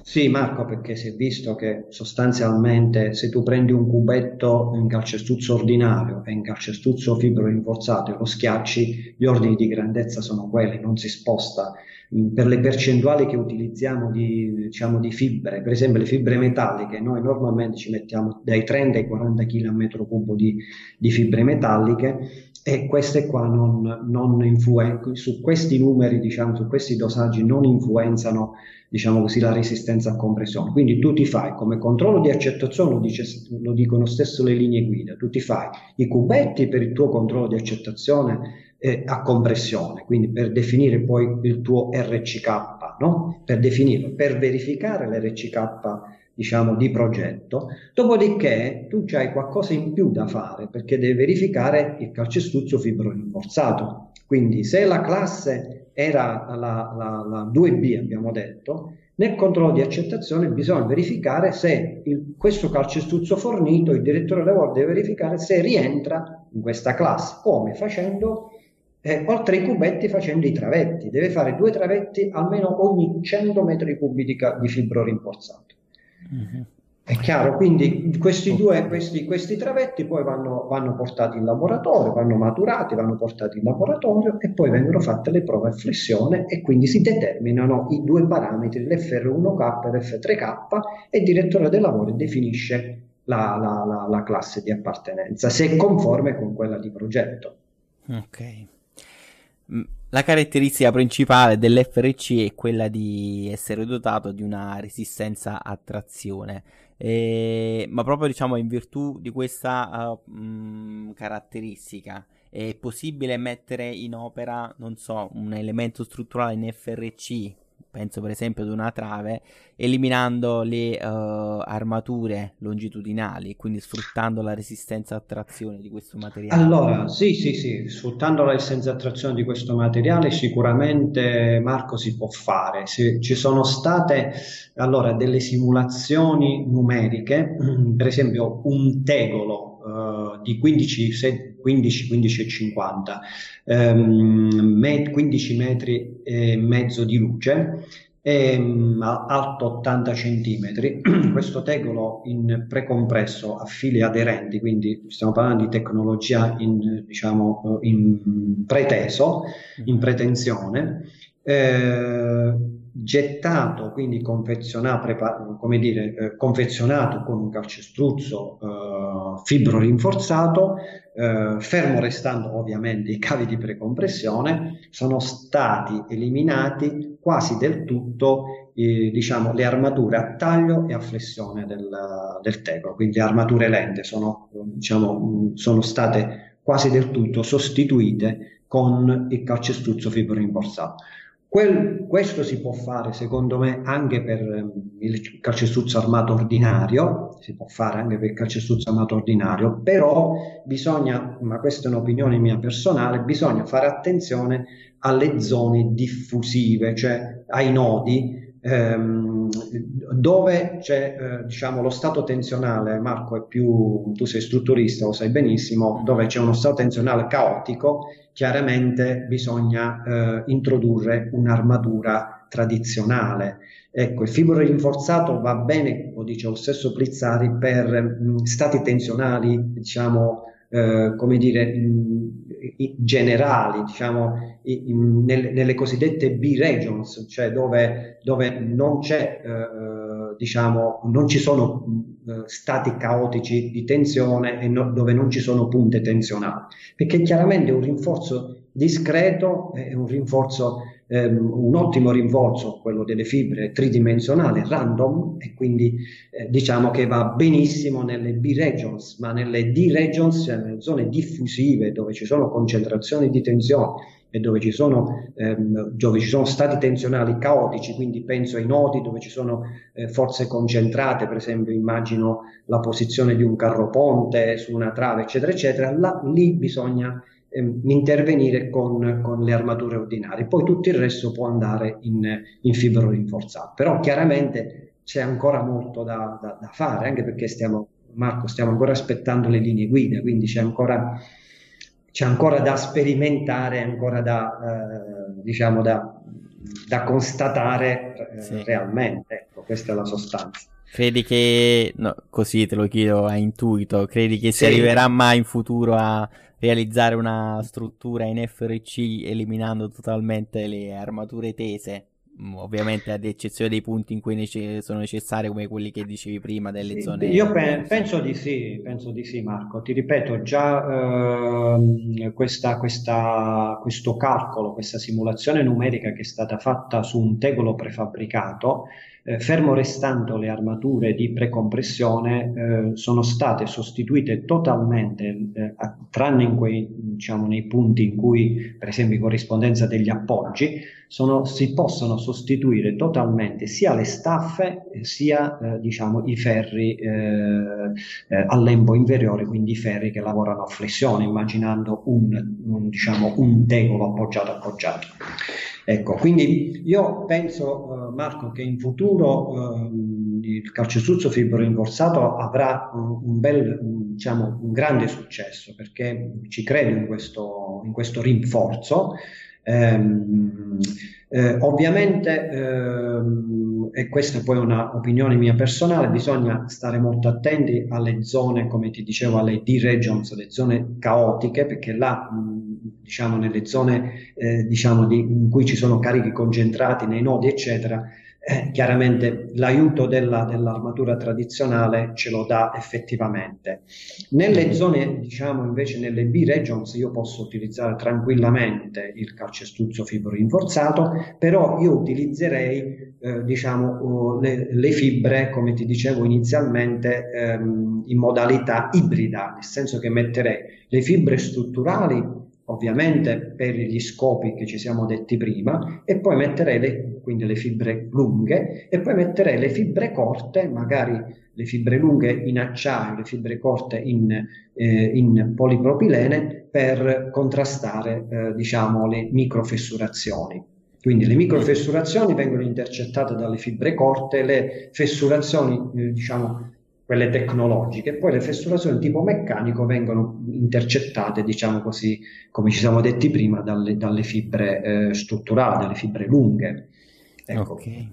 Sì, Marco, perché si è visto che sostanzialmente se tu prendi un cubetto in calcestruzzo ordinario e in calcestruzzo fibro rinforzato e lo schiacci, gli ordini di grandezza sono quelli, non si sposta. Per le percentuali che utilizziamo di, diciamo, di fibre, per esempio le fibre metalliche, noi normalmente ci mettiamo dai trenta ai quaranta chili al metro cubo di, di fibre metalliche e queste qua non, non influenzano, su questi numeri, diciamo, su questi dosaggi non influenzano, diciamo così, la resistenza a compressione. Quindi tu ti fai come controllo di accettazione, lo, dice, lo dicono stesso le linee guida, tu ti fai i cubetti per il tuo controllo di accettazione a compressione, quindi per definire poi il tuo R C K, no? Per definirlo, per verificare l'R C K, diciamo, di progetto, dopodiché tu c'hai qualcosa in più da fare perché devi verificare il calcestruzzo fibro rinforzato. Quindi se la classe era la, la, la due B, abbiamo detto, nel controllo di accettazione bisogna verificare se il, questo calcestruzzo fornito, il direttore lavoro deve verificare se rientra in questa classe, come facendo... Eh, oltre i cubetti facendo i travetti, deve fare due travetti almeno ogni cento metri cubi di, di fibro rinforzato. Mm-hmm. È chiaro? Quindi questi due questi, questi travetti poi vanno, vanno portati in laboratorio, vanno maturati, vanno portati in laboratorio e poi vengono fatte le prove a flessione e quindi si determinano i due parametri, l'F R uno K e l'F tre K, e il direttore del lavoro definisce la, la, la, la classe di appartenenza, se è conforme con quella di progetto. Ok. La caratteristica principale dell'F R C è quella di essere dotato di una resistenza a trazione, eh, ma proprio, diciamo, in virtù di questa uh, mh, caratteristica è possibile mettere in opera, non so, un elemento strutturale in F R C, penso per esempio ad una trave, eliminando le uh, armature longitudinali, quindi sfruttando la resistenza a trazione di questo materiale. Allora, sì, sì, sì, sfruttando la resistenza a trazione di questo materiale sicuramente, Marco, si può fare. Si, ci sono state allora delle simulazioni numeriche, per esempio un tegolo Uh, di quindici e cinquanta, um, quindici metri e mezzo di luce, um, alto ottanta centimetri. Questo tegolo in precompresso a fili aderenti, quindi stiamo parlando di tecnologia in, diciamo, in preteso, in pretensione, uh, gettato, quindi confezionato, prepar- come dire, eh, confezionato con un calcestruzzo eh, fibro rinforzato, eh, fermo restando ovviamente i cavi di precompressione, sono stati eliminati quasi del tutto eh, diciamo, le armature a taglio e a flessione del, del tegolo, quindi le armature lente sono, diciamo, sono state quasi del tutto sostituite con il calcestruzzo fibro rinforzato. Quel, questo si può fare, secondo me, anche per um, il calcestruzzo armato ordinario, si può fare anche per il calcestruzzo armato ordinario, però bisogna, ma questa è un'opinione mia personale, bisogna fare attenzione alle zone diffusive, cioè ai nodi ehm, dove c'è eh, diciamo lo stato tensionale, Marco è più, tu sei strutturista, lo sai benissimo, dove c'è uno stato tensionale caotico, chiaramente bisogna eh, introdurre un'armatura tradizionale. Ecco, il fibro rinforzato va bene, lo dice lo stesso Plizzari, per mh, stati tensionali, diciamo, eh, come dire, mh, generali, diciamo, in, nel, nelle cosiddette B-regions, cioè dove, dove non c'è, eh, diciamo, non ci sono eh, stati caotici di tensione e no, dove non ci sono punte tensionali, perché chiaramente un rinforzo discreto è un rinforzo, ehm, un ottimo rinforzo, quello delle fibre tridimensionale, random, e quindi eh, diciamo che va benissimo nelle B-regions, ma nelle D-regions, cioè nelle zone diffusive dove ci sono concentrazioni di tensione e dove ci sono, ehm, dove ci sono stati tensionali caotici, quindi penso ai nodi dove ci sono eh, forze concentrate, per esempio immagino la posizione di un carro ponte su una trave, eccetera, eccetera, là, lì bisogna intervenire con, con le armature ordinarie, poi tutto il resto può andare in, in fibro rinforzato, però chiaramente c'è ancora molto da, da, da fare, anche perché stiamo, Marco, stiamo ancora aspettando le linee guida, quindi c'è ancora, c'è ancora da sperimentare, ancora da, eh, diciamo da, da constatare eh, sì. realmente, ecco, questa è la sostanza. Credi che, no, così te lo chiedo a intuito, credi che sì. si arriverà mai in futuro a realizzare una struttura in F R C eliminando totalmente le armature tese, ovviamente ad eccezione dei punti in cui nece- sono necessarie, come quelli che dicevi prima delle sì, zone? Io pe- penso di sì, penso di sì, Marco. Ti ripeto, già eh, questa, questa, questo calcolo, questa simulazione numerica che è stata fatta su un tegolo prefabbricato, eh, fermo restando le armature di precompressione, eh, sono state sostituite totalmente, eh, a, tranne in quei, diciamo, nei punti in cui, per esempio, in corrispondenza degli appoggi, sono, si possono sostituire totalmente sia le staffe sia eh, diciamo, i ferri eh, eh, a lembo inferiore, quindi i ferri che lavorano a flessione, immaginando un, un, diciamo, un tegolo appoggiato appoggiato. Ecco, quindi io penso, eh, Marco, che in futuro eh, il calcestruzzo fibro rinforzato avrà un, un bel, un, diciamo, un grande successo, perché ci credo in questo, in questo rinforzo. Ehm, eh, ovviamente, ehm, e questa è poi un'opinione mia personale, bisogna stare molto attenti alle zone, come ti dicevo, alle D-regions, le zone caotiche, perché là, diciamo, nelle zone eh, diciamo di, in cui ci sono carichi concentrati nei nodi, eccetera, eh, chiaramente l'aiuto della, dell'armatura tradizionale ce lo dà effettivamente. Nelle zone, diciamo, invece nelle B-regions, io posso utilizzare tranquillamente il calcestruzzo fibro rinforzato, però io utilizzerei eh, diciamo le, le fibre, come ti dicevo inizialmente, ehm, in modalità ibrida, nel senso che metterei le fibre strutturali, ovviamente per gli scopi che ci siamo detti prima, e poi metterei le, quindi le fibre lunghe, e poi metterei le fibre corte, magari le fibre lunghe in acciaio, le fibre corte in, eh, in polipropilene, per contrastare eh, diciamo le microfessurazioni. Quindi le microfessurazioni vengono intercettate dalle fibre corte, le fessurazioni eh, diciamo quelle tecnologiche, poi le fessurazioni tipo meccanico vengono intercettate, diciamo così, come ci siamo detti prima, dalle, dalle fibre eh, strutturali, dalle fibre lunghe. Ecco. Okay.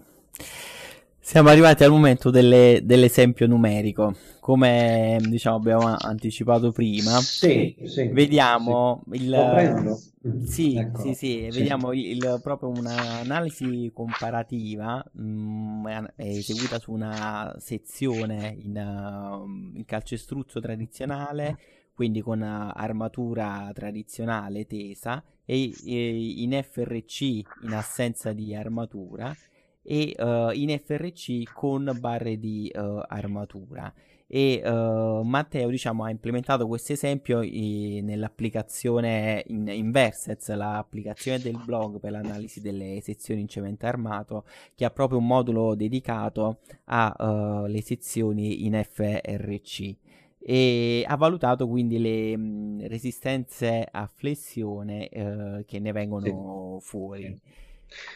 Siamo arrivati al momento delle, dell'esempio numerico. Come, diciamo, abbiamo anticipato prima, sì, sì, vediamo sì. il sì, ecco, sì, sì, sì, vediamo il, proprio un'analisi comparativa mh, eseguita su una sezione in, in calcestruzzo tradizionale, quindi con armatura tradizionale tesa, e, e in F R C in assenza di armatura, e uh, in F R C con barre di uh, armatura. E uh, Matteo, diciamo, ha implementato questo esempio eh, nell'applicazione in, in Versets, l'applicazione del blog per l'analisi delle sezioni in cemento armato, che ha proprio un modulo dedicato alle uh, sezioni in F R C, e ha valutato quindi le mh, resistenze a flessione uh, che ne vengono sì. fuori.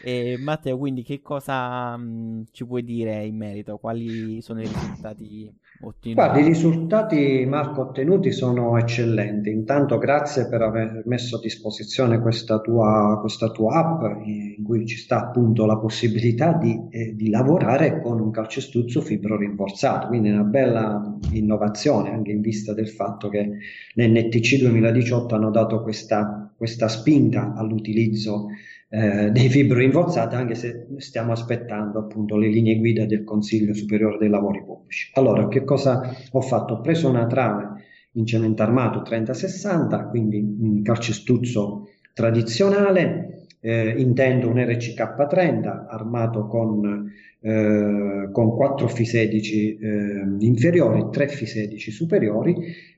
E Matteo, quindi che cosa mh, ci puoi dire in merito? Quali sono i risultati ottenuti? Guarda, i risultati, Marco, ottenuti sono eccellenti. Intanto grazie per aver messo a disposizione questa tua, questa tua app, in cui ci sta appunto la possibilità di, eh, di lavorare con un calcestruzzo fibro rinforzato, quindi è una bella innovazione anche in vista del fatto che l'N T C duemiladiciotto hanno dato questa, questa spinta all'utilizzo Eh, dei fibro rinforzati, anche se stiamo aspettando appunto le linee guida del Consiglio Superiore dei Lavori Pubblici. Allora, che cosa ho fatto? Ho preso una trave in cemento armato trenta sessanta, quindi in calcestruzzo tradizionale, eh, intendo un R C K trenta armato con, eh, con quattro F I sedici eh, inferiori, tre F I sedici superiori,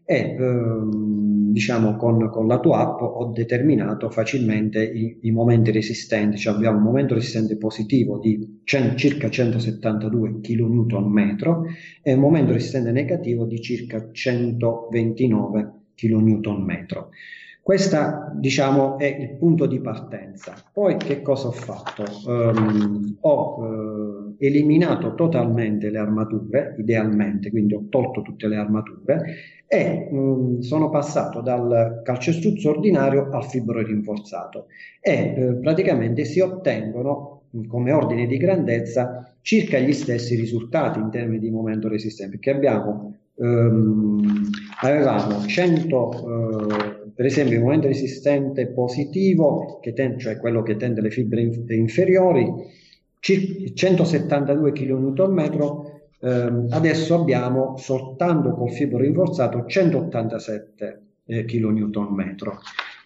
e ehm, diciamo con, con la tua app ho determinato facilmente i, i momenti resistenti, cioè abbiamo un momento resistente positivo di cien, circa centosettantadue chilonewton metro e un momento resistente negativo di circa centoventinove chilonewton metro. Questa, diciamo, è il punto di partenza. Poi che cosa ho fatto? Um, ho eh, eliminato totalmente le armature, idealmente, quindi ho tolto tutte le armature, e mh, sono passato dal calcestruzzo ordinario al fibro rinforzato e eh, praticamente si ottengono come ordine di grandezza circa gli stessi risultati in termini di momento resistente, perché abbiamo ehm, avevamo cento eh, per esempio il momento resistente positivo, che tende, cioè quello che tende le fibre inf- inferiori, circa centosettantadue chilonewton metro. Um, adesso abbiamo soltanto col fibro rinforzato centottantasette eh, kN.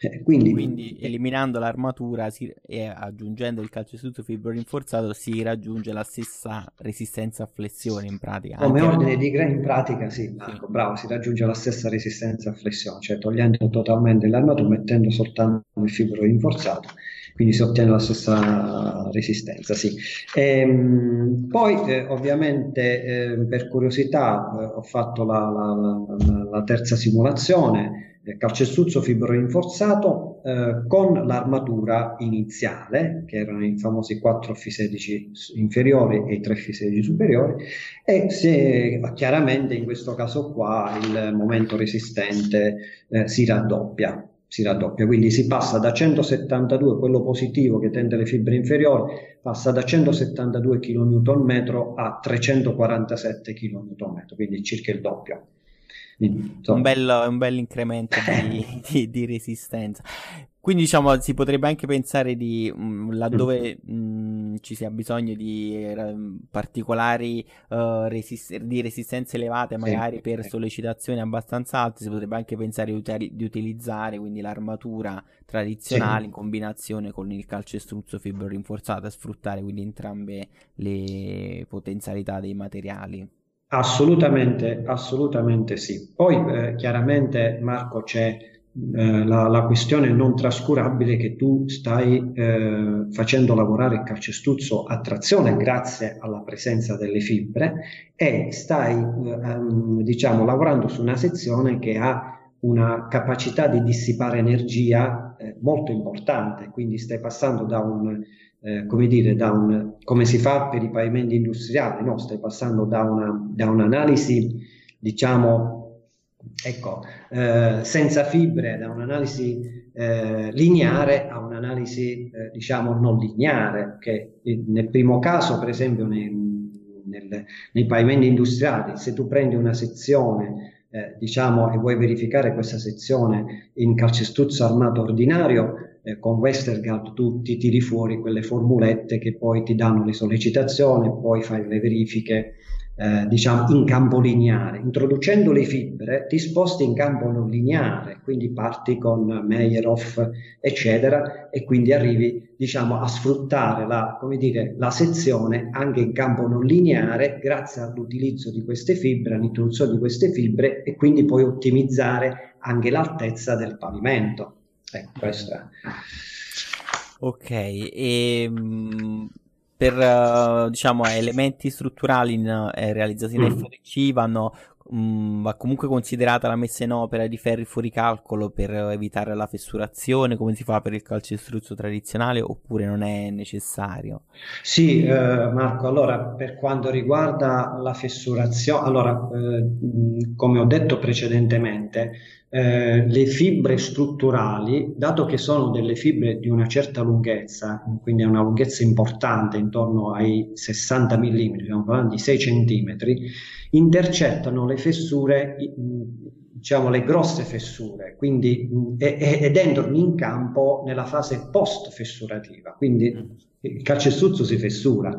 Eh, quindi, quindi eliminando l'armatura si, e aggiungendo il calcestruzzo fibro rinforzato si raggiunge la stessa resistenza a flessione in pratica. Come anche ordine di grandezza in pratica, sì, Marco, sì. Bravo, si raggiunge la stessa resistenza a flessione, cioè togliendo totalmente l'armatura, mettendo soltanto il fibro rinforzato. Quindi si ottiene la stessa resistenza, sì. Ehm, poi eh, ovviamente eh, per curiosità eh, ho fatto la, la, la, la terza simulazione, eh, calcestruzzo fibro rinforzato eh, con l'armatura iniziale, che erano i famosi quattro F sedici inferiori e i tre F sedici superiori, e se chiaramente in questo caso qua il momento resistente eh, si raddoppia. si raddoppia, quindi si passa da centosettantadue, quello positivo che tende le fibre inferiori, passa da centosettantadue chilonewton metro a trecentoquarantasette chilonewton metro, quindi circa il doppio. Quindi, so. un, bello, un bel incremento di, di, di resistenza. Quindi diciamo si potrebbe anche pensare di mh, laddove mh, ci sia bisogno di eh, particolari uh, resist- di resistenze elevate, magari sì, per sì. sollecitazioni abbastanza alte, si potrebbe anche pensare di, utili- di utilizzare quindi l'armatura tradizionale sì. in combinazione con il calcestruzzo fibro rinforzato, a sfruttare quindi entrambe le potenzialità dei materiali. Assolutamente, assolutamente sì. Poi eh, chiaramente, Marco, c'è La, la questione non trascurabile che tu stai eh, facendo lavorare il calcestruzzo a trazione grazie alla presenza delle fibre, e stai eh, diciamo lavorando su una sezione che ha una capacità di dissipare energia eh, molto importante, quindi stai passando da un Eh, come dire, da un, come si fa per i pavimenti industriali, no? Stai passando da una da un'analisi, diciamo, Ecco, eh, senza fibre, da un'analisi eh, lineare a un'analisi eh, diciamo non lineare, che nel primo caso, per esempio, nei, nel, nei pavimenti industriali, se tu prendi una sezione eh, diciamo e vuoi verificare questa sezione in calcestruzzo armato ordinario, eh, con Westergaard tu ti tiri fuori quelle formulette che poi ti danno le sollecitazioni, poi fai le verifiche Eh, diciamo in campo lineare. Introducendo le fibre ti sposti in campo non lineare, quindi parti con Meyerhoff eccetera, e quindi arrivi, diciamo, a sfruttare la, come dire, la sezione anche in campo non lineare grazie all'utilizzo di queste fibre, all'introduzione di queste fibre, e quindi puoi ottimizzare anche l'altezza del pavimento. Ecco, questo è. Ok, e per diciamo elementi strutturali in, eh, realizzati nel F R C vanno mh, va comunque considerata la messa in opera di ferri fuori calcolo per evitare la fessurazione, come si fa per il calcestruzzo tradizionale, oppure non è necessario? Sì, eh, Marco, allora per quanto riguarda la fessurazione, allora eh, come ho detto precedentemente, Eh, le fibre strutturali, dato che sono delle fibre di una certa lunghezza, quindi una lunghezza importante intorno ai sessanta millimetri, stiamo parlando di sei centimetri, intercettano le fessure, diciamo le grosse fessure, quindi ed entrano in campo nella fase post-fessurativa, quindi il calcestruzzo si fessura.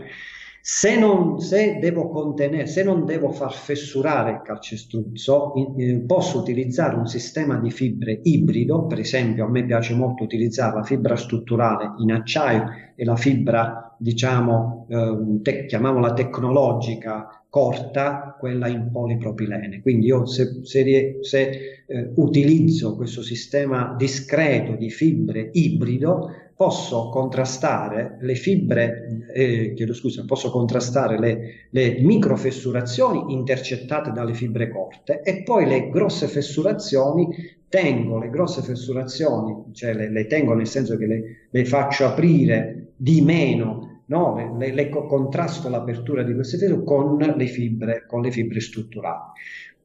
Se non, se devo contenere, se non devo far fessurare il calcestruzzo, eh, posso utilizzare un sistema di fibre ibrido. Per esempio, a me piace molto utilizzare la fibra strutturale in acciaio e la fibra, diciamo, eh, te, chiamiamola tecnologica, corta, quella in polipropilene. Quindi io se, se, se eh, utilizzo questo sistema discreto di fibre ibrido, posso contrastare le fibre, eh, chiedo scusa, posso contrastare le, le microfessurazioni intercettate dalle fibre corte, e poi le grosse fessurazioni, tengo le grosse fessurazioni, cioè le, le tengo nel senso che le, le faccio aprire di meno, no? le, le, le contrasto l'apertura di queste fessure con le fibre, con le fibre strutturali.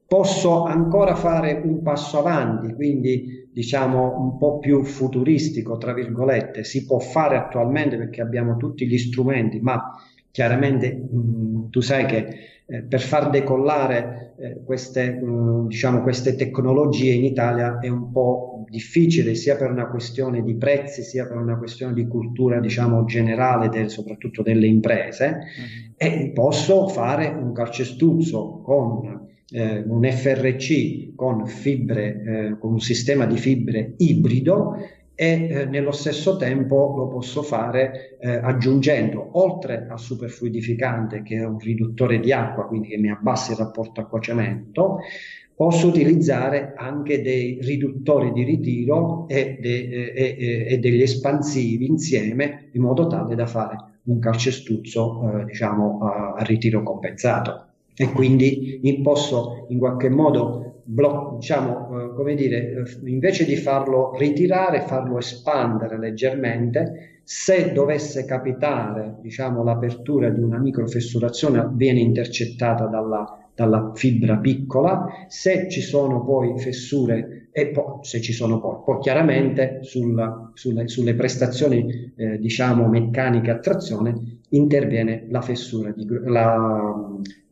Posso ancora fare un passo avanti, quindi diciamo un po' più futuristico, tra virgolette. Si può fare attualmente perché abbiamo tutti gli strumenti, ma chiaramente mh, tu sai che eh, per far decollare eh, queste, mh, diciamo, queste tecnologie in Italia è un po' difficile, sia per una questione di prezzi, sia per una questione di cultura, diciamo, generale, del, soprattutto delle imprese, mm. e posso fare un calcestruzzo con... Eh, un F R C con fibre, eh, con un sistema di fibre ibrido, e eh, nello stesso tempo lo posso fare eh, aggiungendo, oltre al superfluidificante, che è un riduttore di acqua, quindi che mi abbassa il rapporto acqua-cemento, posso utilizzare anche dei riduttori di ritiro e, de, e, e, e degli espansivi insieme, in modo tale da fare un calcestruzzo eh, diciamo a, a ritiro compensato. E quindi posso in qualche modo, blo- diciamo, eh, come dire, invece di farlo ritirare, farlo espandere leggermente. Se dovesse capitare, diciamo, l'apertura di una microfessurazione, viene intercettata dalla, dalla fibra piccola. Se ci sono poi fessure, e po- se ci sono poi, poi chiaramente sulla, sulle, sulle prestazioni, eh, diciamo, meccaniche a trazione, interviene la fessura di la,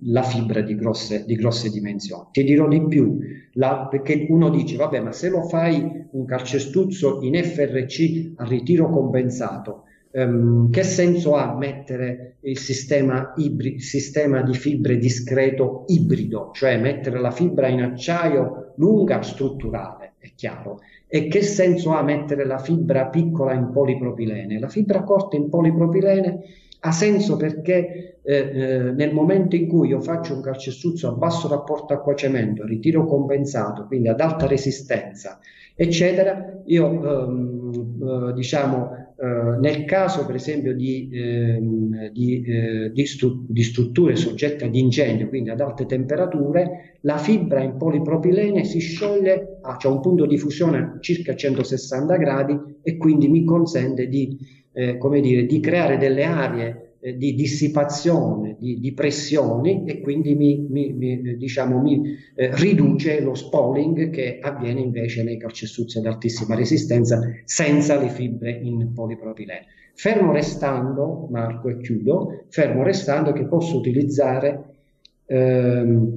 la fibra di grosse, di grosse dimensioni. Ti dirò di più, la, perché uno dice vabbè, ma se lo fai un calcestruzzo in F R C a ritiro compensato, ehm, che senso ha mettere il sistema, ibri, sistema di fibre discreto ibrido, cioè mettere la fibra in acciaio lunga strutturale, è chiaro. E che senso ha mettere la fibra piccola in polipropilene? La fibra corta in polipropilene ha senso perché eh, eh, nel momento in cui io faccio un calcestruzzo a basso rapporto acqua-cemento, ritiro compensato, quindi ad alta resistenza, eccetera, io ehm, eh, diciamo eh, nel caso per esempio di, ehm, di, eh, di, stru- di strutture soggette ad incendio, quindi ad alte temperature, la fibra in polipropilene si scioglie, c'è cioè un punto di fusione a circa centosessanta gradi, e quindi mi consente di Eh, come dire, di creare delle aree eh, di dissipazione, di, di pressioni, e quindi mi, mi, mi, diciamo, mi eh, riduce lo spalling che avviene invece nei calcestruzzi ad altissima resistenza senza le fibre in polipropilene. Fermo restando, Marco, e chiudo, fermo restando che posso utilizzare, ehm,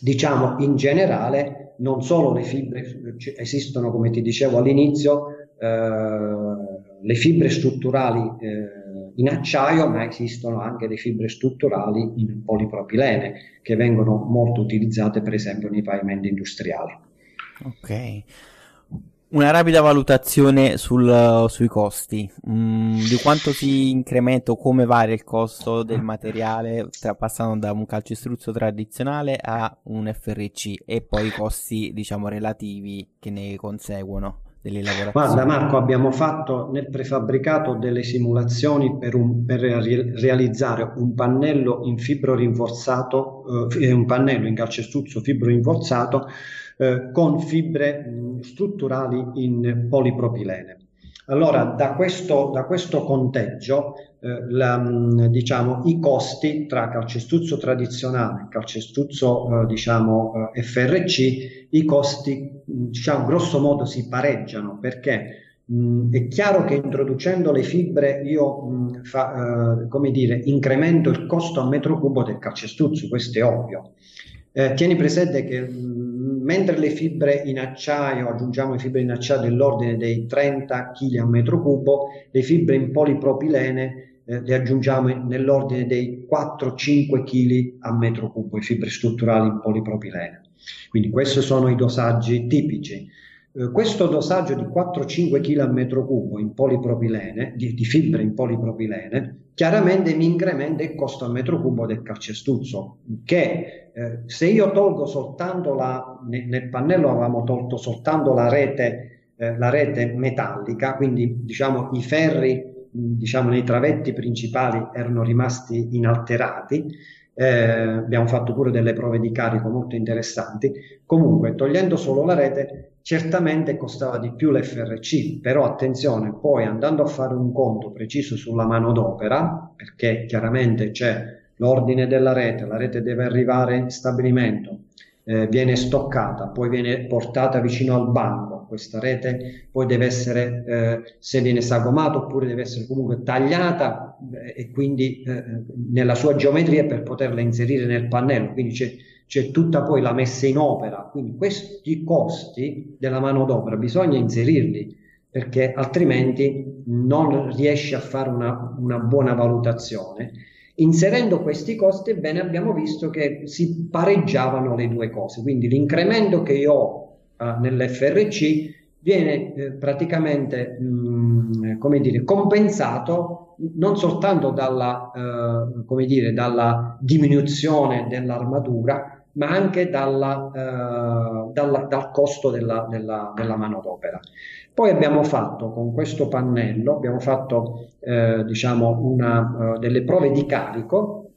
diciamo, in generale, non solo le fibre, esistono, come ti dicevo all'inizio, eh, le fibre strutturali eh, in acciaio, ma esistono anche le fibre strutturali in polipropilene che vengono molto utilizzate per esempio nei pavimenti industriali. Ok, una rapida valutazione sul, sui costi, mm, di quanto si incrementa o come varia il costo del materiale tra, passando da un calcestruzzo tradizionale a un F R C, e poi i costi, diciamo, relativi che ne conseguono. delle lavorazioni? Guarda Marco, abbiamo fatto nel prefabbricato delle simulazioni per, un, per realizzare un pannello in fibro rinforzato, eh, un pannello in calcestruzzo fibro rinforzato eh, con fibre mh, strutturali in polipropilene. Allora, da questo, da questo conteggio, eh, la, diciamo, i costi tra calcestruzzo tradizionale e calcestruzzo eh, diciamo, eh, F R C, i costi diciamo, grosso modo si pareggiano, perché mh, è chiaro che introducendo le fibre io mh, fa, eh, come dire, incremento il costo a metro cubo del calcestruzzo, questo è ovvio. Eh, tieni presente che mh, mentre le fibre in acciaio, aggiungiamo le fibre in acciaio dell'ordine dei trenta chilogrammi a metro cubo, le fibre in polipropilene eh, le aggiungiamo nell'ordine dei quattro cinque chilogrammi a metro cubo, le fibre strutturali in polipropilene. Quindi questi sono i dosaggi tipici. Eh, questo dosaggio di quattro cinque chilogrammi a metro cubo in polipropilene, di, di fibre in polipropilene, chiaramente mi incrementa il costo a metro cubo del calcestruzzo, che eh, se io tolgo soltanto la, nel, nel pannello avevamo tolto soltanto la rete, eh, la rete metallica, quindi diciamo i ferri diciamo, nei travetti principali erano rimasti inalterati, eh, abbiamo fatto pure delle prove di carico molto interessanti, comunque togliendo solo la rete certamente costava di più l'F R C, però attenzione, poi andando a fare un conto preciso sulla manodopera, perché chiaramente c'è l'ordine della rete, la rete deve arrivare in stabilimento, eh, viene stoccata, poi viene portata vicino al banco, questa rete poi deve essere, eh, se viene sagomata oppure deve essere comunque tagliata eh, e quindi eh, nella sua geometria per poterla inserire nel pannello, quindi c'è c'è tutta poi la messa in opera, quindi questi costi della manodopera bisogna inserirli, perché altrimenti non riesce a fare una, una buona valutazione. Inserendo questi costi, ebbene, abbiamo visto che si pareggiavano le due cose, quindi l'incremento che io ho eh, nell'F R C viene eh, praticamente mh, come dire, compensato non soltanto dalla, eh, come dire, dalla diminuzione dell'armatura, ma anche dalla, eh, dalla, dal costo della, della, della manodopera. Poi abbiamo fatto con questo pannello, abbiamo fatto eh, diciamo una, uh, delle prove di carico,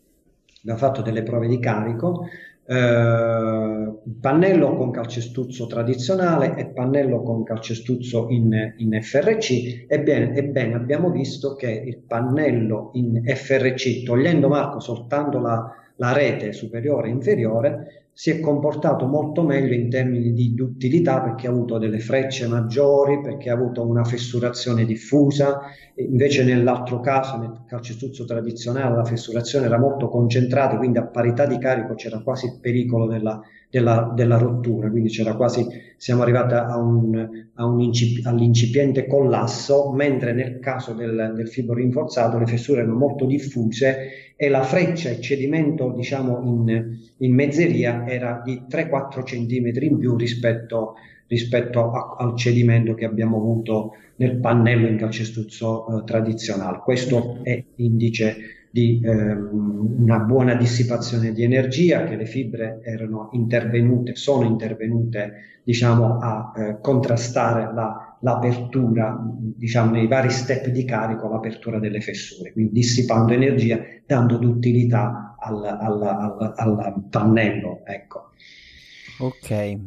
abbiamo fatto delle prove di carico, eh, pannello con calcestruzzo tradizionale e pannello con calcestruzzo in, in F R C. Ebbene, ebbene, abbiamo visto che il pannello in F R C, togliendo Marco soltanto la la rete superiore e inferiore, si è comportato molto meglio in termini di duttilità, perché ha avuto delle frecce maggiori, perché ha avuto una fessurazione diffusa, invece nell'altro caso, nel calcestruzzo tradizionale, la fessurazione era molto concentrata, quindi a parità di carico c'era quasi il pericolo della, della, della rottura, quindi c'era quasi, siamo arrivati a un, a un incip, all'incipiente collasso, mentre nel caso del, del fibro rinforzato le fessure erano molto diffuse e la freccia e il cedimento diciamo in, in mezzeria era di tre quattro centimetri in più rispetto, rispetto a, al cedimento che abbiamo avuto nel pannello in calcestruzzo eh, tradizionale. Questo è indice di eh, una buona dissipazione di energia, che le fibre erano intervenute, sono intervenute diciamo, a eh, contrastare la, l'apertura, diciamo, nei vari step di carico, l'apertura delle fessure, quindi dissipando energia, dando duttilità al, al, al, al pannello. Ecco. Ok.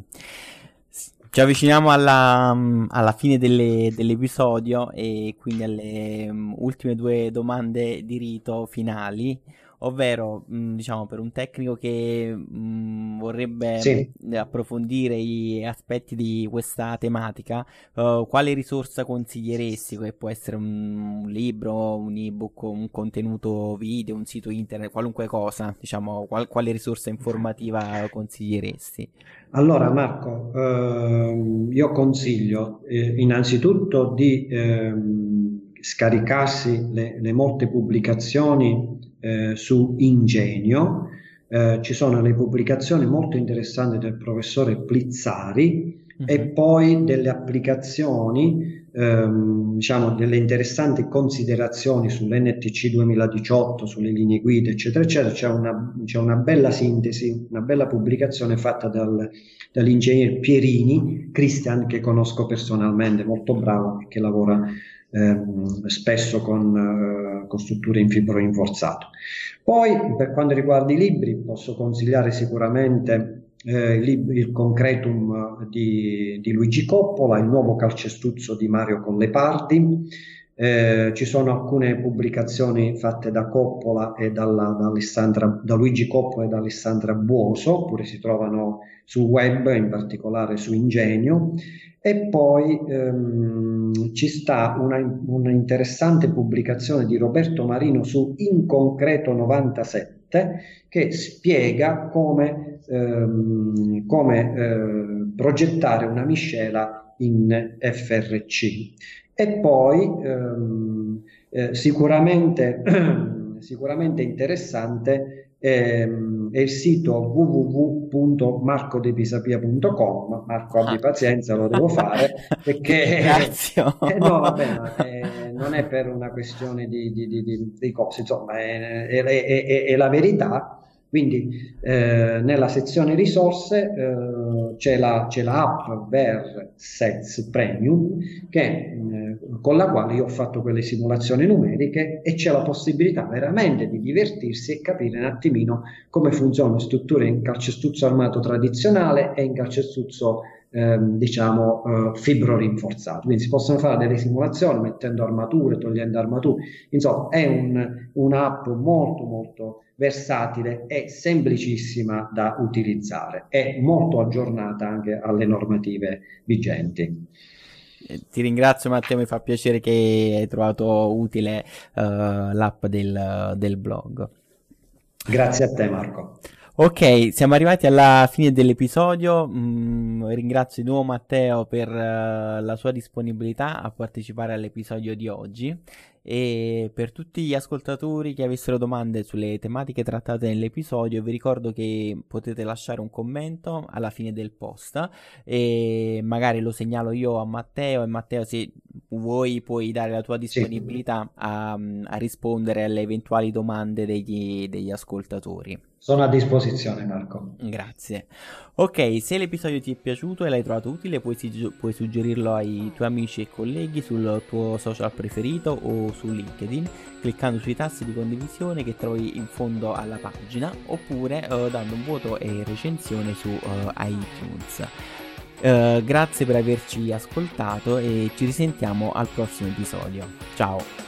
Ci avviciniamo alla, alla fine delle, dell'episodio e quindi alle ultime due domande di rito finali, ovvero diciamo per un tecnico che mh, vorrebbe sì. approfondire gli aspetti di questa tematica, uh, quale risorsa consiglieresti, che può essere un, un libro, un ebook, un contenuto video, un sito internet, qualunque cosa, diciamo qual, quale risorsa informativa consiglieresti? Allora Marco, eh, io consiglio eh, innanzitutto di eh, scaricarsi le, le molte pubblicazioni Eh, su Ingenio, eh, ci sono le pubblicazioni molto interessanti del professore Plizzari, mm-hmm. e poi delle applicazioni, ehm, diciamo delle interessanti considerazioni sull'N T C duemiladiciotto, sulle linee guida, eccetera, eccetera. C'è una, c'è una bella sintesi, una bella pubblicazione fatta dal, dall'ingegner Pierini, Cristian, che conosco personalmente, molto bravo, che lavora Ehm, spesso con, eh, con strutture in fibro rinforzato. Poi, per quanto riguarda i libri, posso consigliare sicuramente eh, il, lib- il Concretum di, di Luigi Coppola, il nuovo calcestuzzo di Mario Collepardi. Eh, ci sono alcune pubblicazioni fatte da Coppola e dalla, da, Alessandra, da Luigi Coppola e da Alessandra Buoso, oppure si trovano su web, in particolare su Ingenio. E poi ehm, ci sta una, una interessante pubblicazione di Roberto Marino su Inconcreto novantasette, che spiega come, ehm, come eh, progettare una miscela in F R C. E poi ehm, eh, sicuramente, sicuramente interessante ehm, è il sito w w w punto marco de pisapia punto com. Marco, abbi pazienza, lo devo fare perché eh, no, vabbè, eh, non è per una questione di, di, di, di, di cose, insomma è, è, è, è, è la verità. Quindi eh, nella sezione risorse eh, c'è, la, c'è la app Versets Premium, che, eh, con la quale io ho fatto quelle simulazioni numeriche, e c'è la possibilità veramente di divertirsi e capire un attimino come funzionano strutture in calcestuzzo armato tradizionale e in calcestuzzo eh, diciamo eh, fibro rinforzato. Quindi si possono fare delle simulazioni mettendo armature, togliendo armature, insomma è un, un'app molto molto versatile e semplicissima da utilizzare, è molto aggiornata anche alle normative vigenti. Ti ringrazio Matteo, mi fa piacere che hai trovato utile uh, l'app del, del blog. Grazie a te Marco. Ok, siamo arrivati alla fine dell'episodio. Mm, ringrazio di nuovo Matteo per uh, la sua disponibilità a partecipare all'episodio di oggi, e per tutti gli ascoltatori che avessero domande sulle tematiche trattate nell'episodio vi ricordo che potete lasciare un commento alla fine del post e magari lo segnalo io a Matteo, e Matteo, se vuoi puoi dare la tua disponibilità a, a rispondere alle eventuali domande degli, degli ascoltatori. Sono a disposizione Marco. Grazie. Ok, se l'episodio ti è piaciuto e l'hai trovato utile puoi, puoi suggerirlo ai tuoi amici e colleghi sul tuo social preferito o su LinkedIn, cliccando sui tasti di condivisione che trovi in fondo alla pagina, oppure eh, dando un voto e recensione su eh, iTunes. Eh, grazie per averci ascoltato e ci risentiamo al prossimo episodio. Ciao!